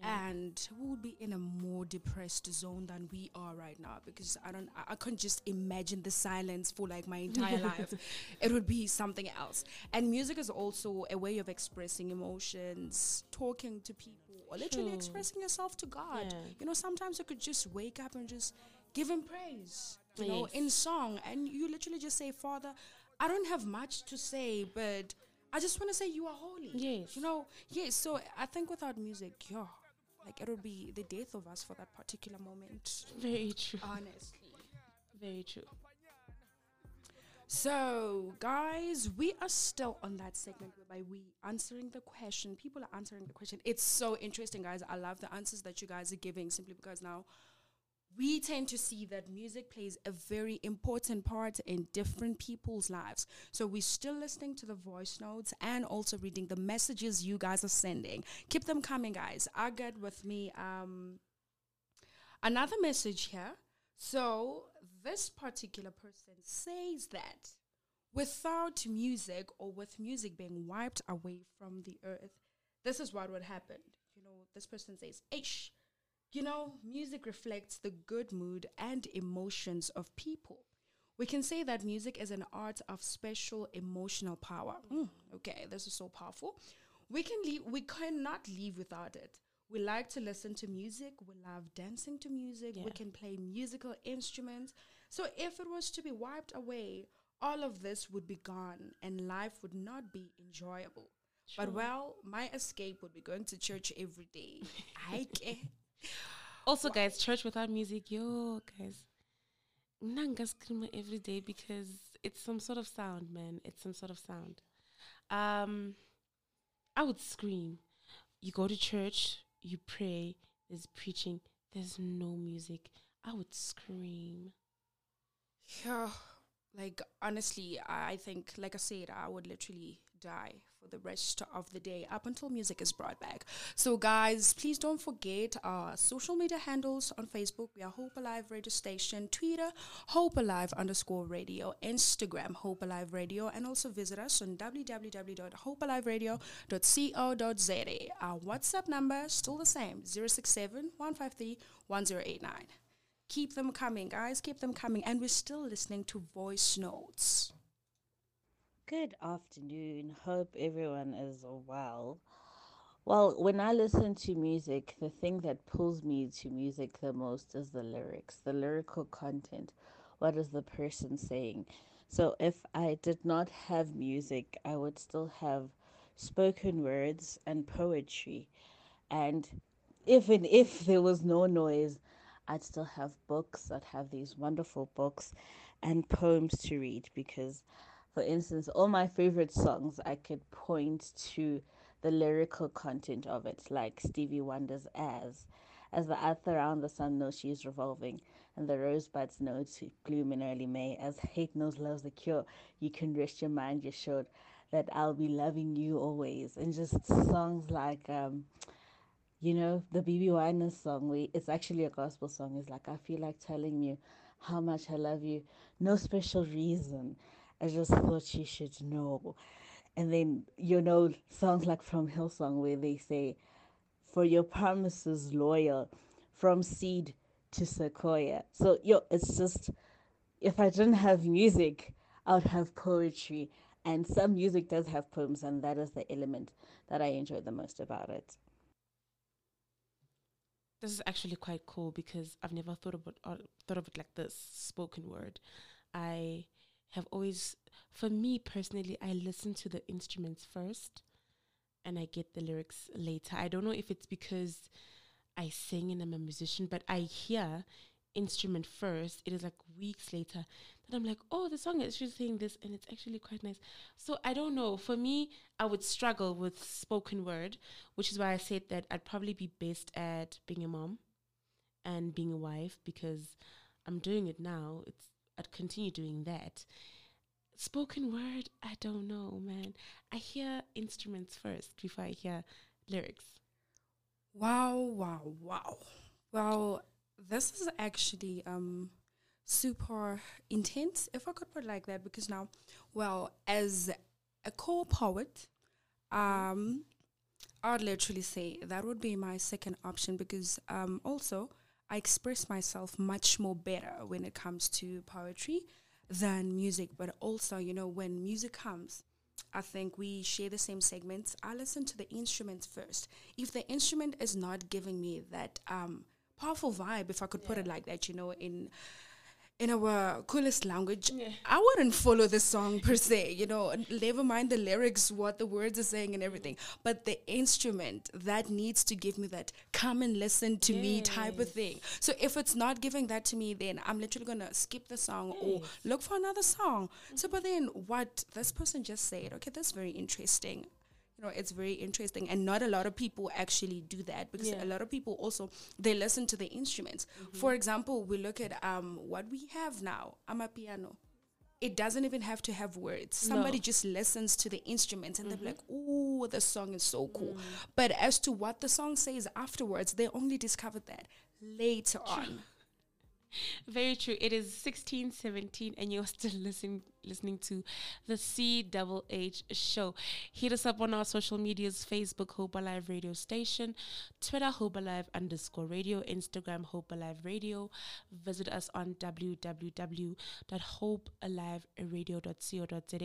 yeah. and we would be in a more depressed zone than we are right now. Because I don't, I, I couldn't just imagine the silence for like my entire life. It would be something else. And music is also a way of expressing emotions, talking to people. Or literally True. Expressing yourself to God. Yeah. You know, sometimes you could just wake up and just give Him praise, you yes. know, in song. And you literally just say, Father, I don't have much to say, but I just want to say you are holy. Yes. You know, yes. So I think without music, yeah, like it would be the death of us for that particular moment. Very true. Honestly. Very true. So, guys, we are still on that segment whereby we answering the question. People are answering the question. It's so interesting, guys. I love the answers that you guys are giving simply because now we tend to see that music plays a very important part in different people's lives. So we're still listening to the voice notes and also reading the messages you guys are sending. Keep them coming, guys. I got with me um, another message here. So this particular person says that without music, or with music being wiped away from the earth, this is what would happen. You know, this person says, Ish. You know, music reflects the good mood and emotions of people. We can say that music is an art of special emotional power. Mm, okay, this is so powerful. We can leave, we cannot leave without it. We like to listen to music. We love dancing to music. Yeah. We can play musical instruments. So if it was to be wiped away, all of this would be gone and life would not be enjoyable. Sure. But, well, my escape would be going to church every day. I can't. Also, wow. Guys, church without music, yo, guys, nanga screamer every day because it's some sort of sound, man. It's some sort of sound. Um, I would scream. You go to church, you pray, there's preaching, there's no music. I would scream. Yeah, like, honestly, I think, like I said, I would literally die for the rest of the day up until music is brought back. So guys, please don't forget our social media handles. On Facebook, we are Hope Alive Radio Station. Twitter, Hope Alive underscore radio. Instagram, Hope Alive Radio. And also visit us on w w w dot hope alive radio dot co dot z a. Our WhatsApp number still the same, zero six seven, one five three, one zero eight nine. Keep them coming, guys. Keep them coming. And we're still listening to voice notes. Good afternoon. Hope everyone is well. Well, when I listen to music, the thing that pulls me to music the most is the lyrics, the lyrical content. What is the person saying? So if I did not have music, I would still have spoken words and poetry. And even if there was no noise, I'd still have books. I'd have these wonderful books and poems to read because, for instance, all my favorite songs, I could point to the lyrical content of it, like Stevie Wonder's As, As the Earth Around the Sun Knows She Is Revolving, and the Rosebuds Know To Bloom in Early May, As Hate Knows Love's the Cure, You Can Rest Your Mind Assured That I'll Be Loving You Always, and just songs like, um, you know, the B B Winer song, we, it's actually a gospel song, it's like, I feel like telling you how much I love you, no special reason. I just thought you should know. And then, you know, songs like from Hillsong where they say, for your promises loyal, from seed to sequoia. So, yo, it's just, if I didn't have music, I would have poetry. And some music does have poems, and that is the element that I enjoy the most about it. This is actually quite cool because I've never thought about uh, thought of it like this, spoken word. I... have always, for me personally, I listen to the instruments first and I get the lyrics later. I don't know if it's because I sing and I'm a musician, but I hear instrument first. It is like weeks later that I'm like, oh, the song is just saying this and it's actually quite nice. So I don't know. For me, I would struggle with spoken word, which is why I said that I'd probably be best at being a mom and being a wife because I'm doing it now. It's I'd continue doing that. Spoken word, I don't know, man. I hear instruments first before I hear lyrics. Wow, wow, wow. Well, this is actually um, super intense, if I could put it like that, because now, well, as a co-poet, um, I'd literally say that would be my second option because um, also, I express myself much more better when it comes to poetry than music. But also, you know, when music comes, I think we share the same segments. I listen to the instruments first. If the instrument is not giving me that um, powerful vibe, if I could yeah. put it like that, you know, in in our coolest language, yeah. I wouldn't follow the song per se, you know, never mind the lyrics, what the words are saying and everything. But the instrument, that needs to give me that come and listen to yes. me type of thing. So if it's not giving that to me, then I'm literally going to skip the song yes. or look for another song. Mm-hmm. So but then what this person just said, okay, that's very interesting. you know, it's very interesting. And not a lot of people actually do that, because yeah. a lot of people also, they listen to the instruments. Mm-hmm. For example, we look at um, what we have now, Amapiano. It doesn't even have to have words. Somebody no. just listens to the instruments and mm-hmm. they're like, ooh, the song is so cool. Mm. But as to what the song says afterwards, they only discovered that later true. on. Very true. It is sixteen seventeen and you're still listening listening to the C H H show. Hit us up on our social medias: Facebook, Hope Alive Radio Station; Twitter, Hope Alive underscore radio; Instagram, Hope Alive Radio. Visit us on w w w dot hope alive radio dot co dot z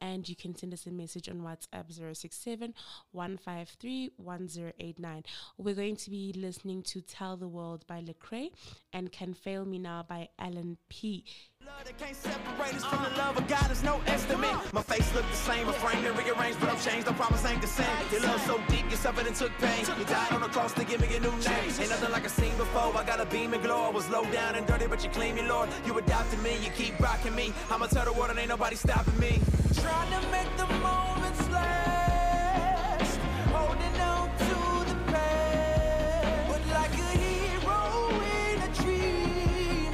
a, and you can send us a message on WhatsApp zero six seven, one five three, one zero eight nine. We're going to be listening to Tell the World by Lecrae and Can Fail Me Now by Alan P. Love that can't separate us from the love of God is no estimate. My face look the same, my frame and rearranged, but I'm changed, I promise ain't the same. Your love so deep, you suffered and took pain. You died on the cross to give me a new name. Ain't nothing like I seen before, I got a beam and glow. I was low down and dirty, but you clean me, Lord. You adopted me, you keep rocking me. I'ma tell the world and ain't nobody stopping me. Trying to make the moments last, holding on to the past, but like a hero in a dream,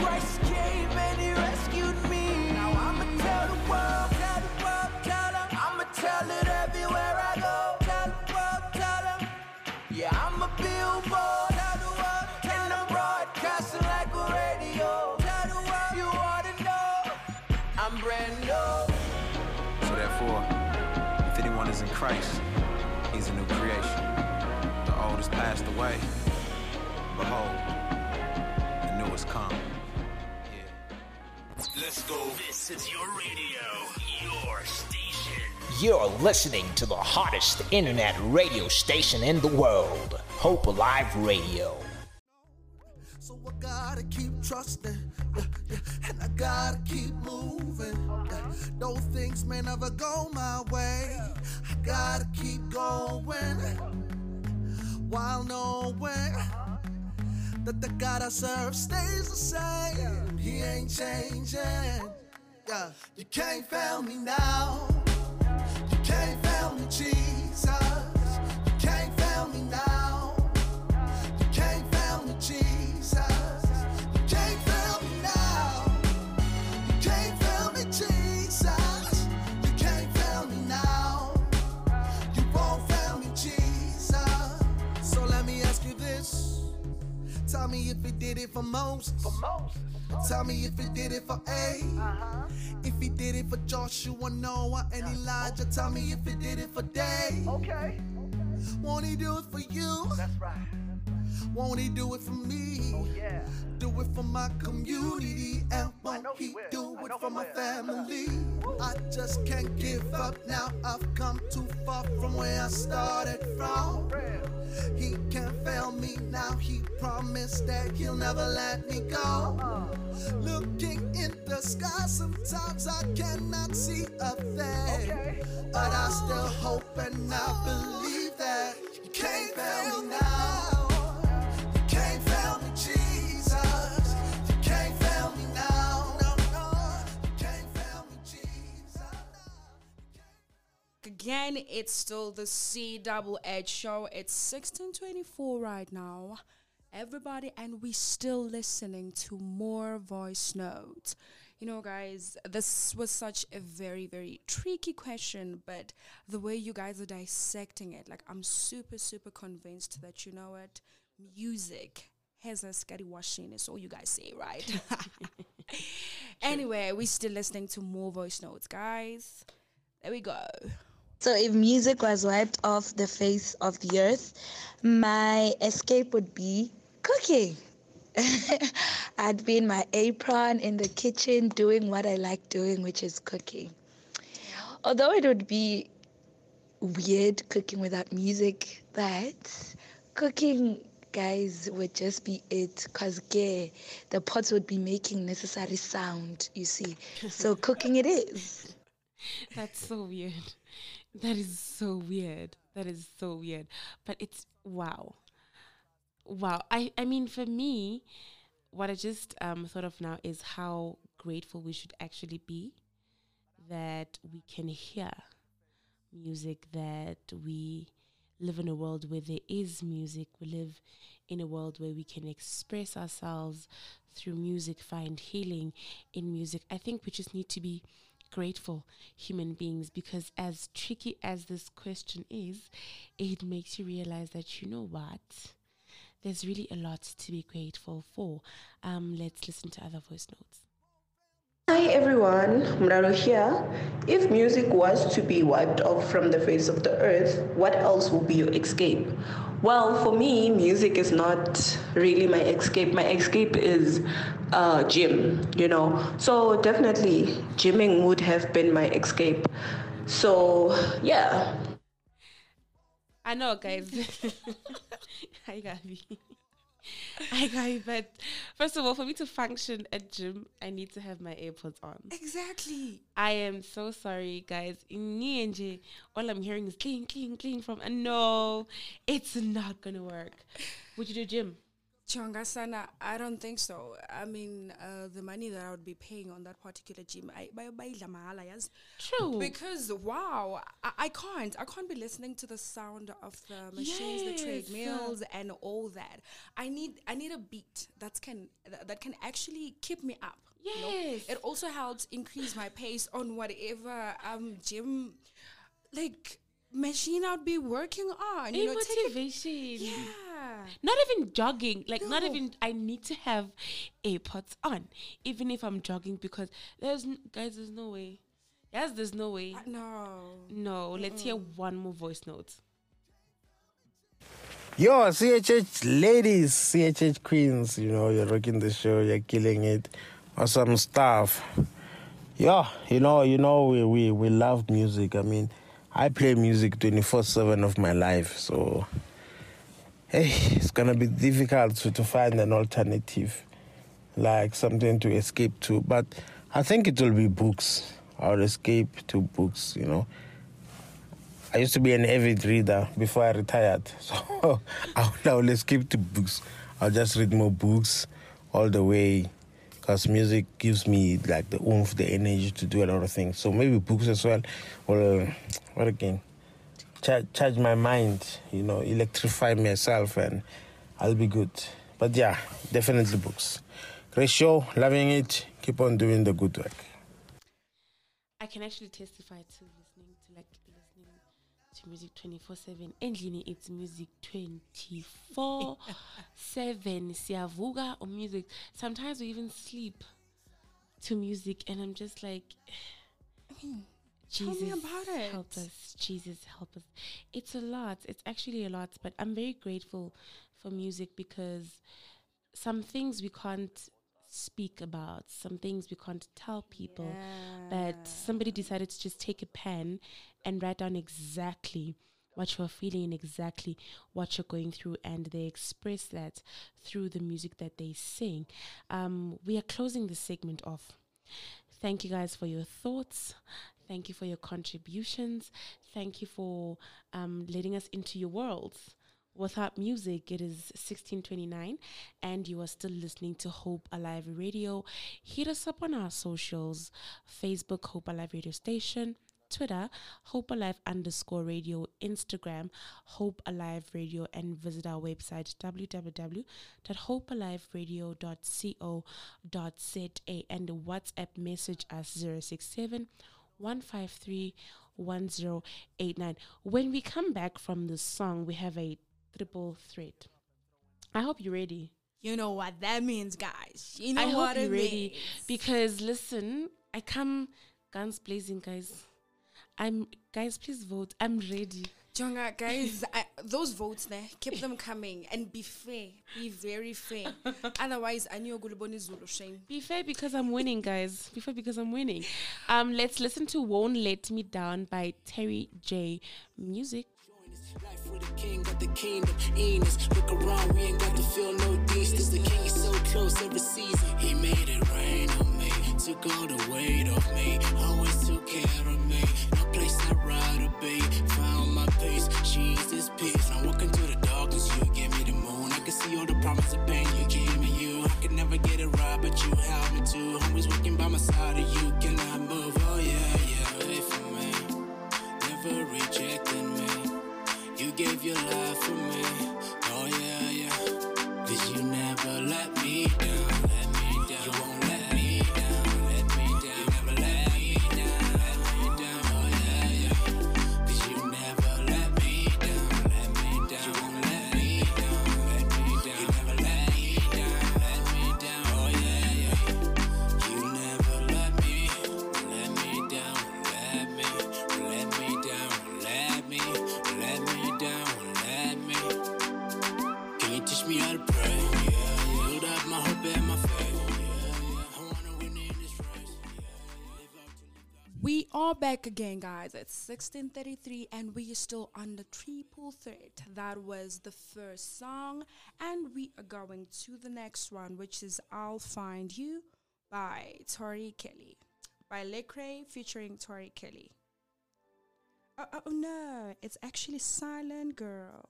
Christ came and he rescued me. Now I'ma tell the world, tell the world, tell them. I'ma tell it everywhere I go. Tell the world, tell them. Yeah, I'm a billboard. Tell the world, and I'm broadcasting like a radio. Tell the world, you ought to know, I'm brand new. So therefore, if anyone is in Christ, he's a new creation. The old is passed away. Behold, the new has come. Let's go. This is your radio, your station. You're listening to the hottest internet radio station in the world, Hope Alive Radio. So I gotta keep trusting, yeah, yeah, and I gotta keep moving. Uh-huh. Those things may never go my way. I gotta keep going while knowing that the God I serve stays the same. Yeah. He ain't changing. Yeah. You can't fail me now. You can't fail me, Jesus. You can't fail me now. You can't fail me, Jesus. You can't fail me now. You can't fail me, Jesus. You can't fail me now. You won't fail me, Jesus. So let me ask you this. Tell me if he did it for Moses, for Moses. Tell me if he did it for Abe, uh-huh. if he did it for Joshua, Noah, and yeah. Elijah. Tell me if he did it for Dave. Okay. Okay. Won't he do it for you? That's right. Won't he do it for me? Oh, yeah. Do it for my community, and won't he, he do it for my will. family? I just can't give up now. I've come too far from where I started from. He can't fail me now. He promised that he'll never let me go. Looking in the sky, sometimes I cannot see a thing, but I still hope and I believe that you can't fail me now. Again, it's still the C H H show. It's sixteen twenty-four right now, everybody, and we're still listening to more voice notes. You know, guys, this was such a very, very tricky question, but the way you guys are dissecting it, like, I'm super, super convinced that, you know what, music has a scary washing, is all you guys say, right? Anyway, we're still listening to more voice notes, guys. There we go. So if music was wiped off the face of the earth, my escape would be cooking. I'd be in my apron in the kitchen doing what I like doing, which is cooking. Although it would be weird cooking without music, but cooking, guys, would just be it, because yeah, the pots would be making necessary sound, you see. So cooking it is. That's so weird. That is so weird. That is so weird. But it's wow. Wow. I, I mean, for me, what I just um, thought of now is how grateful we should actually be that we can hear music, that we live in a world where there is music. We live in a world where we can express ourselves through music, find healing in music. I think we just need to be grateful human beings, because as tricky as this question is, it makes you realize that, you know what, there's really a lot to be grateful for. Um, let's listen to other voice notes. Hi everyone, Mraro here. If music was to be wiped off from the face of the earth, what else will be your escape? Well, for me, music is not really my escape. My escape is uh, gym, you know. So definitely, gymming would have been my escape. So, yeah. I know, guys. Hi, Gabby. I got but first of all, for me to function at gym, I need to have my AirPods on. Exactly. I am so sorry, guys. All I'm hearing is cling, cling, cling from, and no, it's not gonna work. Would you do gym? Chongasana, I don't think so. I mean, uh, the money that I would be paying on that particular gym, I true. Because wow, I, I can't. I can't be listening to the sound of the machines, yes, the treadmills, yeah, and all that. I need, I need a beat that can th- that can actually keep me up. Yes, you know? It also helps increase my pace on whatever um gym, like, machine I'd be working on. You know, motivation. Take a, yeah. Not even jogging, like no. not even. I need to have AirPods on, even if I'm jogging, because there's n- guys, there's no way. Yes, there's no way. Uh, no, no. Mm-mm. Let's hear one more voice note. Yo, C H H ladies, C H H queens, you know you're rocking the show, you're killing it, awesome stuff. Yeah, you know, you know we we we love music. I mean, I play music twenty-four seven of my life, so. Hey, it's gonna be difficult to, to find an alternative, like something to escape to. But I think it will be books. I'll escape to books, you know. I used to be an avid reader before I retired, so I'll, I'll escape to books. I'll just read more books all the way, because music gives me like the oomph, the energy to do a lot of things. So maybe books as well. Or uh, what again? Charge my mind, you know, electrify myself, and I'll be good. But yeah, definitely books. Great show, loving it. Keep on doing the good work. I can actually testify to listening to like listening to music twenty-four seven. Endlini, it's music twenty-four seven. Siyavuka or music. Sometimes we even sleep to music, and I'm just like, Jesus, tell me about it. Help us. Jesus, help us. It's a lot. It's actually a lot, but I'm very grateful for music, because some things we can't speak about, some things we can't tell people, yeah, but somebody decided to just take a pen and write down exactly what you're feeling and exactly what you're going through, and they express that through the music that they sing. Um, we are closing this segment off. Thank you guys for your thoughts. Thank you for your contributions. Thank you for um, letting us into your worlds. Without music, it is sixteen twenty-nine, and you are still listening to Hope Alive Radio. Hit us up on our socials, Facebook, Hope Alive Radio Station, Twitter, Hope Alive underscore radio, Instagram, Hope Alive Radio, and visit our website, w w w dot hope alive radio dot co dot z a, and WhatsApp message us zero six seven one five three one zero eight nine. When we come back from this song, we have a triple threat. I hope you're ready. You know what that means, guys. You know I what hope you're ready means. Because listen, I come guns blazing, guys. I'm guys, please vote. I'm ready. Jonga, guys, I, those votes there, keep them coming, and be fair. Be very fair. Otherwise, I knew Guluboni Zulu shame. Be fair, because I'm winning, guys. Be fair, because I'm winning. Um, let's listen to "Won't Let Me Down" by Terry J. Music. Life with the king, got the kingdom, Enos. Look around, we ain't got to feel no distance. The king is so close every season. He made it rain on me, took all the weight off me, always took care of me. No place I'd rather be, found my peace, Jesus, peace. I'm walking through the darkness, you gave me the moon. I can see all the problems and pain you gave me, you. I could never get it right, but you helped me too. Always walking by my side, and you cannot move, oh yeah, yeah. Wait for me, never reach. gave your life for me. Oh yeah, yeah. Cause you never let me down. Let me down. You won't let me down. Let me down. You never let me down. Let me down. Oh yeah, yeah. Cause you never let me down. Let me down. You won't let me down. Let me down. You never let me down. Let me down. Oh yeah, yeah. You never let me. Let me down. Let me. Let me down. Let me. Let me down. Let me. Can you teach me how to pray? Build up my hope and my faith. We are back again, guys. It's sixteen thirty-three and we are still on the triple threat. That was the first song. And we are going to the next one, which is I'll Find You by Tori Kelly. By Lecrae featuring Tori Kelly. Oh, oh, oh no. It's actually Silent Girl.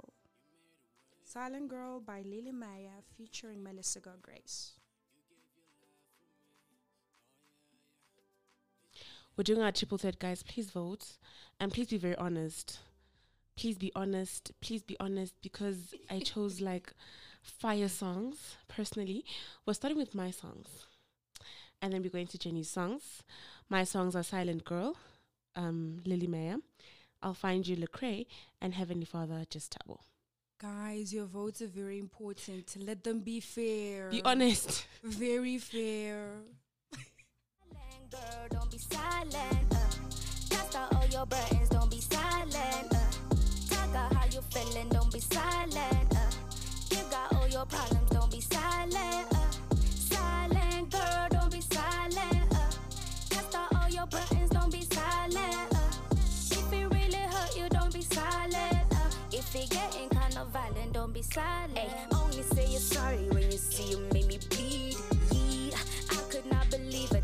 Silent Girl by Lily Meyer featuring Melissa Grace. We're doing our triple threat, guys. Please vote. And please be very honest. Please be honest. Please be honest. Because I chose, like, fire songs, personally. We're starting with my songs. And then we're going to Jenny's songs. My songs are Silent Girl, um, Lily Meyer, I'll Find You, Lecrae, and Heavenly Father, Just Tabo. Guys, your votes are very important. Let them be fair. Be honest. Very fair. Girl, don't be silent, uh. Cast out all your burdens, don't be silent, uh. Talk out how you feeling, don't be silent, uh. Give God all your problems, don't be silent, uh. Silent girl, don't be silent, uh. Cast out all your burdens, don't be silent, uh. If it really hurt you, don't be silent, uh. If it getting kind of violent, don't be silent. Ay, only say you're sorry when you see you made me bleed. Yeah, I could not believe it.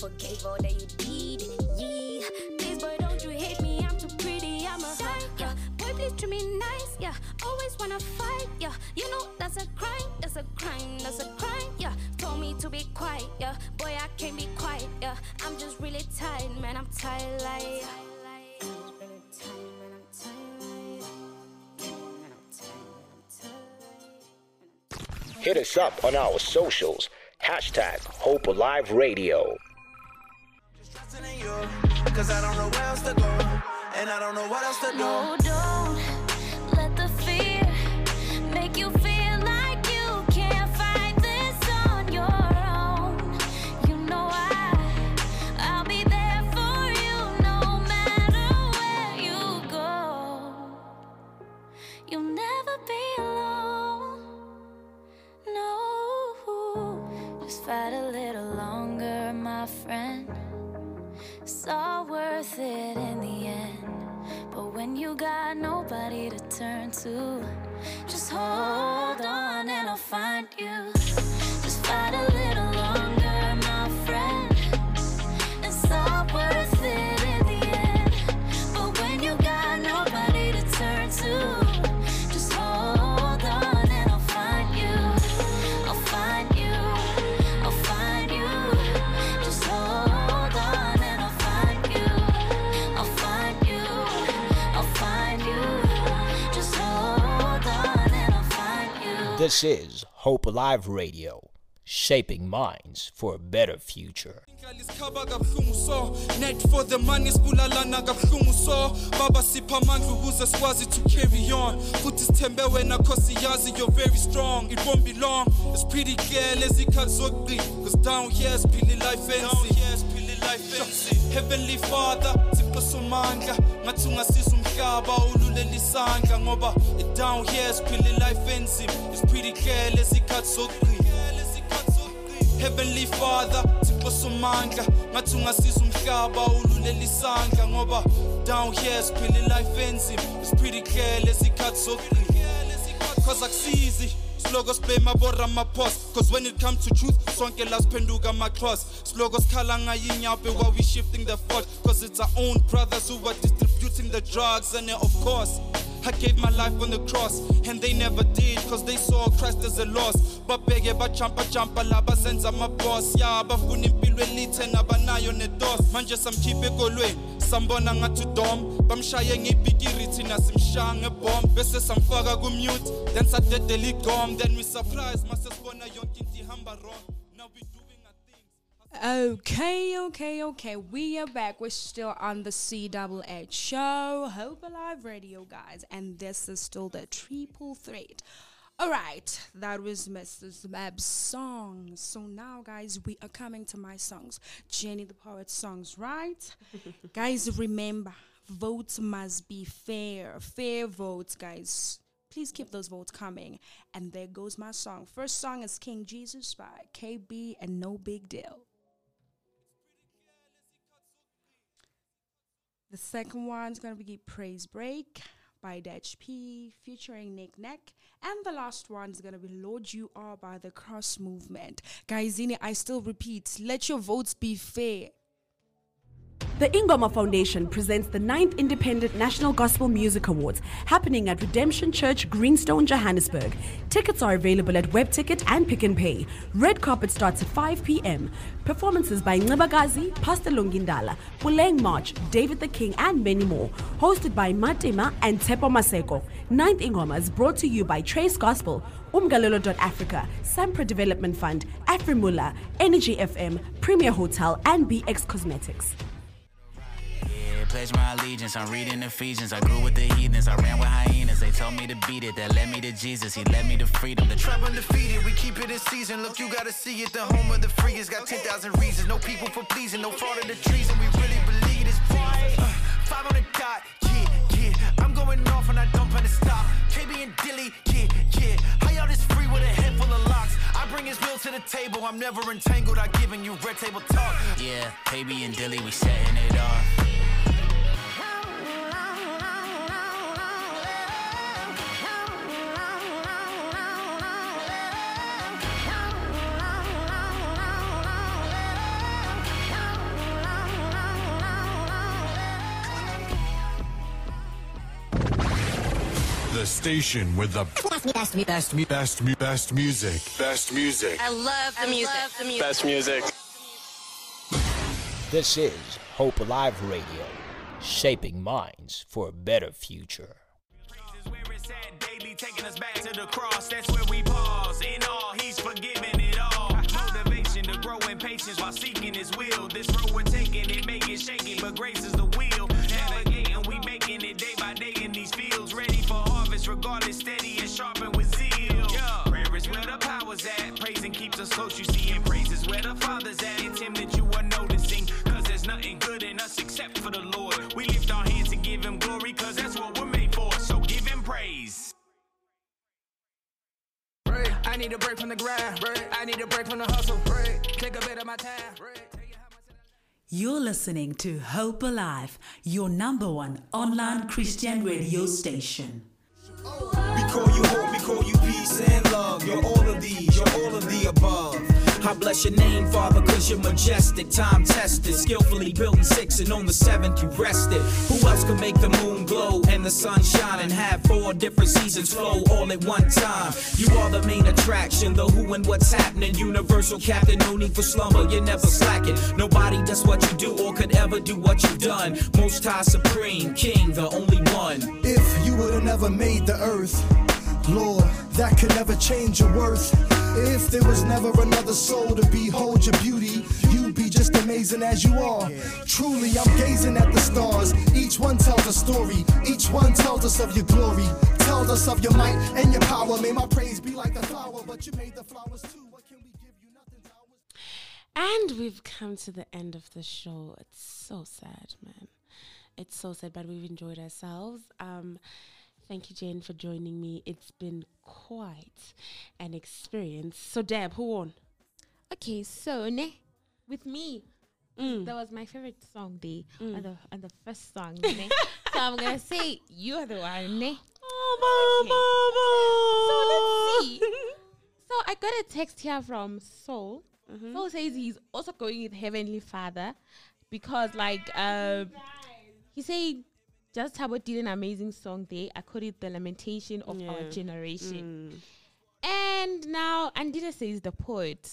Forgive all that you did, yeah. Please, boy, don't you hate me, I'm too pretty, I'm a shy, yeah. Boy, please treat me nice, yeah. Always wanna fight, yeah. You know that's a crime, that's a crime, that's a crime, yeah. Told me to be quiet, yeah. Boy, I can't be quiet, yeah. I'm just really tired, man, I'm tired, like I'm really tired, man, I'm tired. Hit us up on our socials. Hashtag Hope Alive Radio. Cause I don't know where else to go, and I don't know what else to do. No, don't let the fear make you feel like you can't fight this on your own. You know I, I'll be there for you no matter where you go. You'll never be alone, no. Just fight a little longer, my friend. It's all worth it in the end. But when you got nobody to turn to, just hold on and I'll find you. Just fight a little longer, my friend. It's all worth it in the end. But when you got nobody to turn to, just hold on and I'll find you. I'll find you. I'll find you. Just hold on. This is Hope Alive Radio, shaping minds for a better future. Heavenly Father, Tippa Somanga, Matunga Sisum Kaba, Ululeli Sanga, Ngoba, it down here is pretty life enzyme, it's pretty careless, it cuts so good. Heavenly Father, Tippa Somanga, Matunga Sisum Kaba, Ululeli Sanga, Ngoba, down here is pretty life enzyme, it's pretty careless, it cuts so good. Cause it's easy. Slogos play my border my post. Cause when it comes to truth, Sonkelas Penduga my cross. Slogos Kalanga Yinyape while we shifting the fault. Cause it's our own brothers who are distributing the drugs. And of course, I gave my life on the cross. And they never did, cause they saw Christ as a loss. But bege ba champa champa laba senza my boss. Yeah, but funimpilwe liten abanayo nedos. Manja some keep it Sambona ngatudom bamshaye ngibigirithi nasimshaya ngebomb bese samfaka ku mute then sadede ligom then we surprise masesibona yonke into ihamba wrong now we doing a things. Okay, okay, okay. We are back. We're still on the C H H show, Hope Alive Radio, guys, and this is still the triple threat. Alright, that was Missus Maps' song. So now, guys, we are coming to my songs. Jenny the Poet's songs, right? Guys, remember, votes must be fair. Fair votes, guys. Please keep those votes coming. And there goes my song. First song is King Jesus by K B and No Big Deal. The second one's going to be Praise Break by D H P featuring Nick Neck. And the last one is going to be Lord You Are by the Cross Movement. Guys, I still repeat, let your votes be fair. The Ingoma Foundation presents the ninth Independent National Gospel Music Awards happening at Redemption Church, Greenstone, Johannesburg. Tickets are available at Web Ticket and Pick and Pay. Red carpet starts at five p m Performances by Ngabagazi, Pastor Longindala, Buleng March, David the King, and many more. Hosted by Matema and Tepo Maseko. ninth Ingoma is brought to you by Trace Gospel, Umgalolo dot Africa, Sampra Development Fund, Afrimula, Energy F M, Premier Hotel, and B X Cosmetics. Pledge my allegiance, I'm reading Ephesians. I grew with the heathens, I ran with hyenas. They told me to beat it, that led me to Jesus. He led me to freedom. The tribe undefeated, we keep it in season. Look, you gotta see it, the home of the freest. Got ten thousand reasons, no people for pleasing. No fraud in the treason, we really believe this fight. uh, Five on the dot, yeah, yeah. I'm going off and I don't plan to stop. K B and Dilly, yeah, yeah. How y'all this free with a head full of locks? I bring his will to the table, I'm never entangled. I giving you red table talk. Yeah, K B and Dilly, we setting it off. The station with the best, best, best, best, best, best music. Best music. I love the I music. Love the music. Best music. This is Hope Alive Radio, shaping minds for a better future. Is where it's at daily, taking us back to the cross. That's where we pause. In all, he's forgiving it all. Motivation to grow in patience while seeking his will. This road we're taking, it make it shaking, but grace is the wheel. Navigating, we making it day by day in these fields. Ready for harvest, regardless, steady and sharpened with zeal. Yeah. Prayer is where the power's at. Praising keeps us close, you see. And praise is where the Father's at. It's him that you are noticing. Cause there's nothing good in us except for the Lord. We lift our hands to give him glory, cause that's what we're made for. So give him praise. I need a break from the grind. I need a break from the hustle. Take a bit of my time. You're listening to Hope Alive, your number one online Christian radio station. We call you hope, we call you peace and love. You're all of these, you're all of the above. I bless your name, Father, cause you're majestic, time-tested, skillfully built in six, and on the seventh you rested. Who else could make the moon glow and the sun shine and have four different seasons flow all at one time? You are the main attraction, the who and what's happening, universal captain, no need for slumber, you're never slacking. Nobody does what you do or could ever do what you've done. Most High Supreme, King, the only one. If you would have never made the earth, Lord, that could never change your worth. If there was never another soul to behold your beauty, you'd be just amazing as you are. Truly, I'm gazing at the stars. Each one tells a story. Each one tells us of your glory. Tells us of your might and your power. May my praise be like the flower, but you made the flowers too. What can we give you? Nothing. And we've come to the end of the show. It's so sad, man. It's so sad, but we've enjoyed ourselves. Um... Thank you, Jane, for joining me. It's been quite an experience. So, Deb, who won? Okay, so, ne, with me, mm. that was my favorite song day, mm. and, the, and the first song, ne. So, I'm going to say, you are the one, ne. Oh, okay. So, let's see. So, I got a text here from Saul. Mm-hmm. Saul says he's also going with Heavenly Father because, like, um, he said, Just Tabo did an amazing song there. I called it the lamentation of yeah. our generation. Mm. And now Andita says the poet.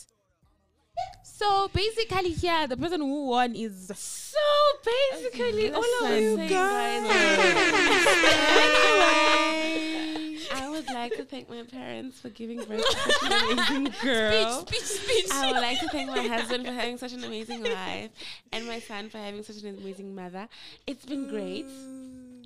So basically here, yeah, the person who won is so Basically, all of you guys. Anyway, I would like to thank my parents for giving birth to such an amazing girl. Speech, speech, speech. I would like to thank my husband for having such an amazing wife, and my son for having such an amazing mother. It's been great.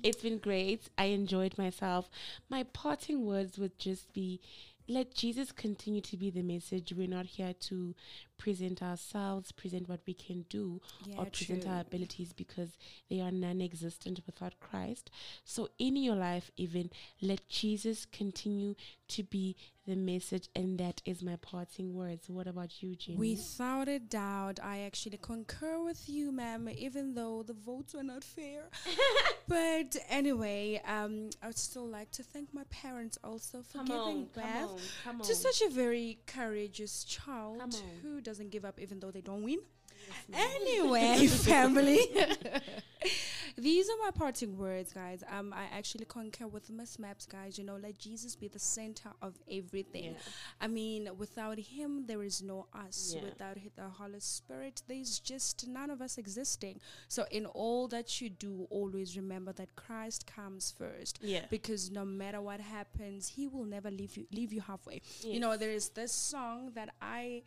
It's been great. I enjoyed myself. My parting words would just be, let Jesus continue to be the message. We're not here to present ourselves, present what we can do, yeah, or present true. our abilities, because they are non-existent without Christ. So in your life, even, let Jesus continue to be the message, and that is my parting words. What about you, Jenny? Without a doubt, I actually concur with you, ma'am, even though the votes were not fair. But anyway, um, I would still like to thank my parents also for come giving on, birth come on, come on. to such a very courageous child who does doesn't give up even though they don't win. Yes, anyway, family. These are my parting words, guys. Um, I actually concur with Miss Maps, guys. You know, let Jesus be the center of everything. Yeah. I mean, without him, there is no us. Yeah. Without the Holy Spirit, there's just none of us existing. So in all that you do, always remember that Christ comes first. Yeah. Because no matter what happens, he will never leave you, leave you halfway. Yes. You know, there is this song that I...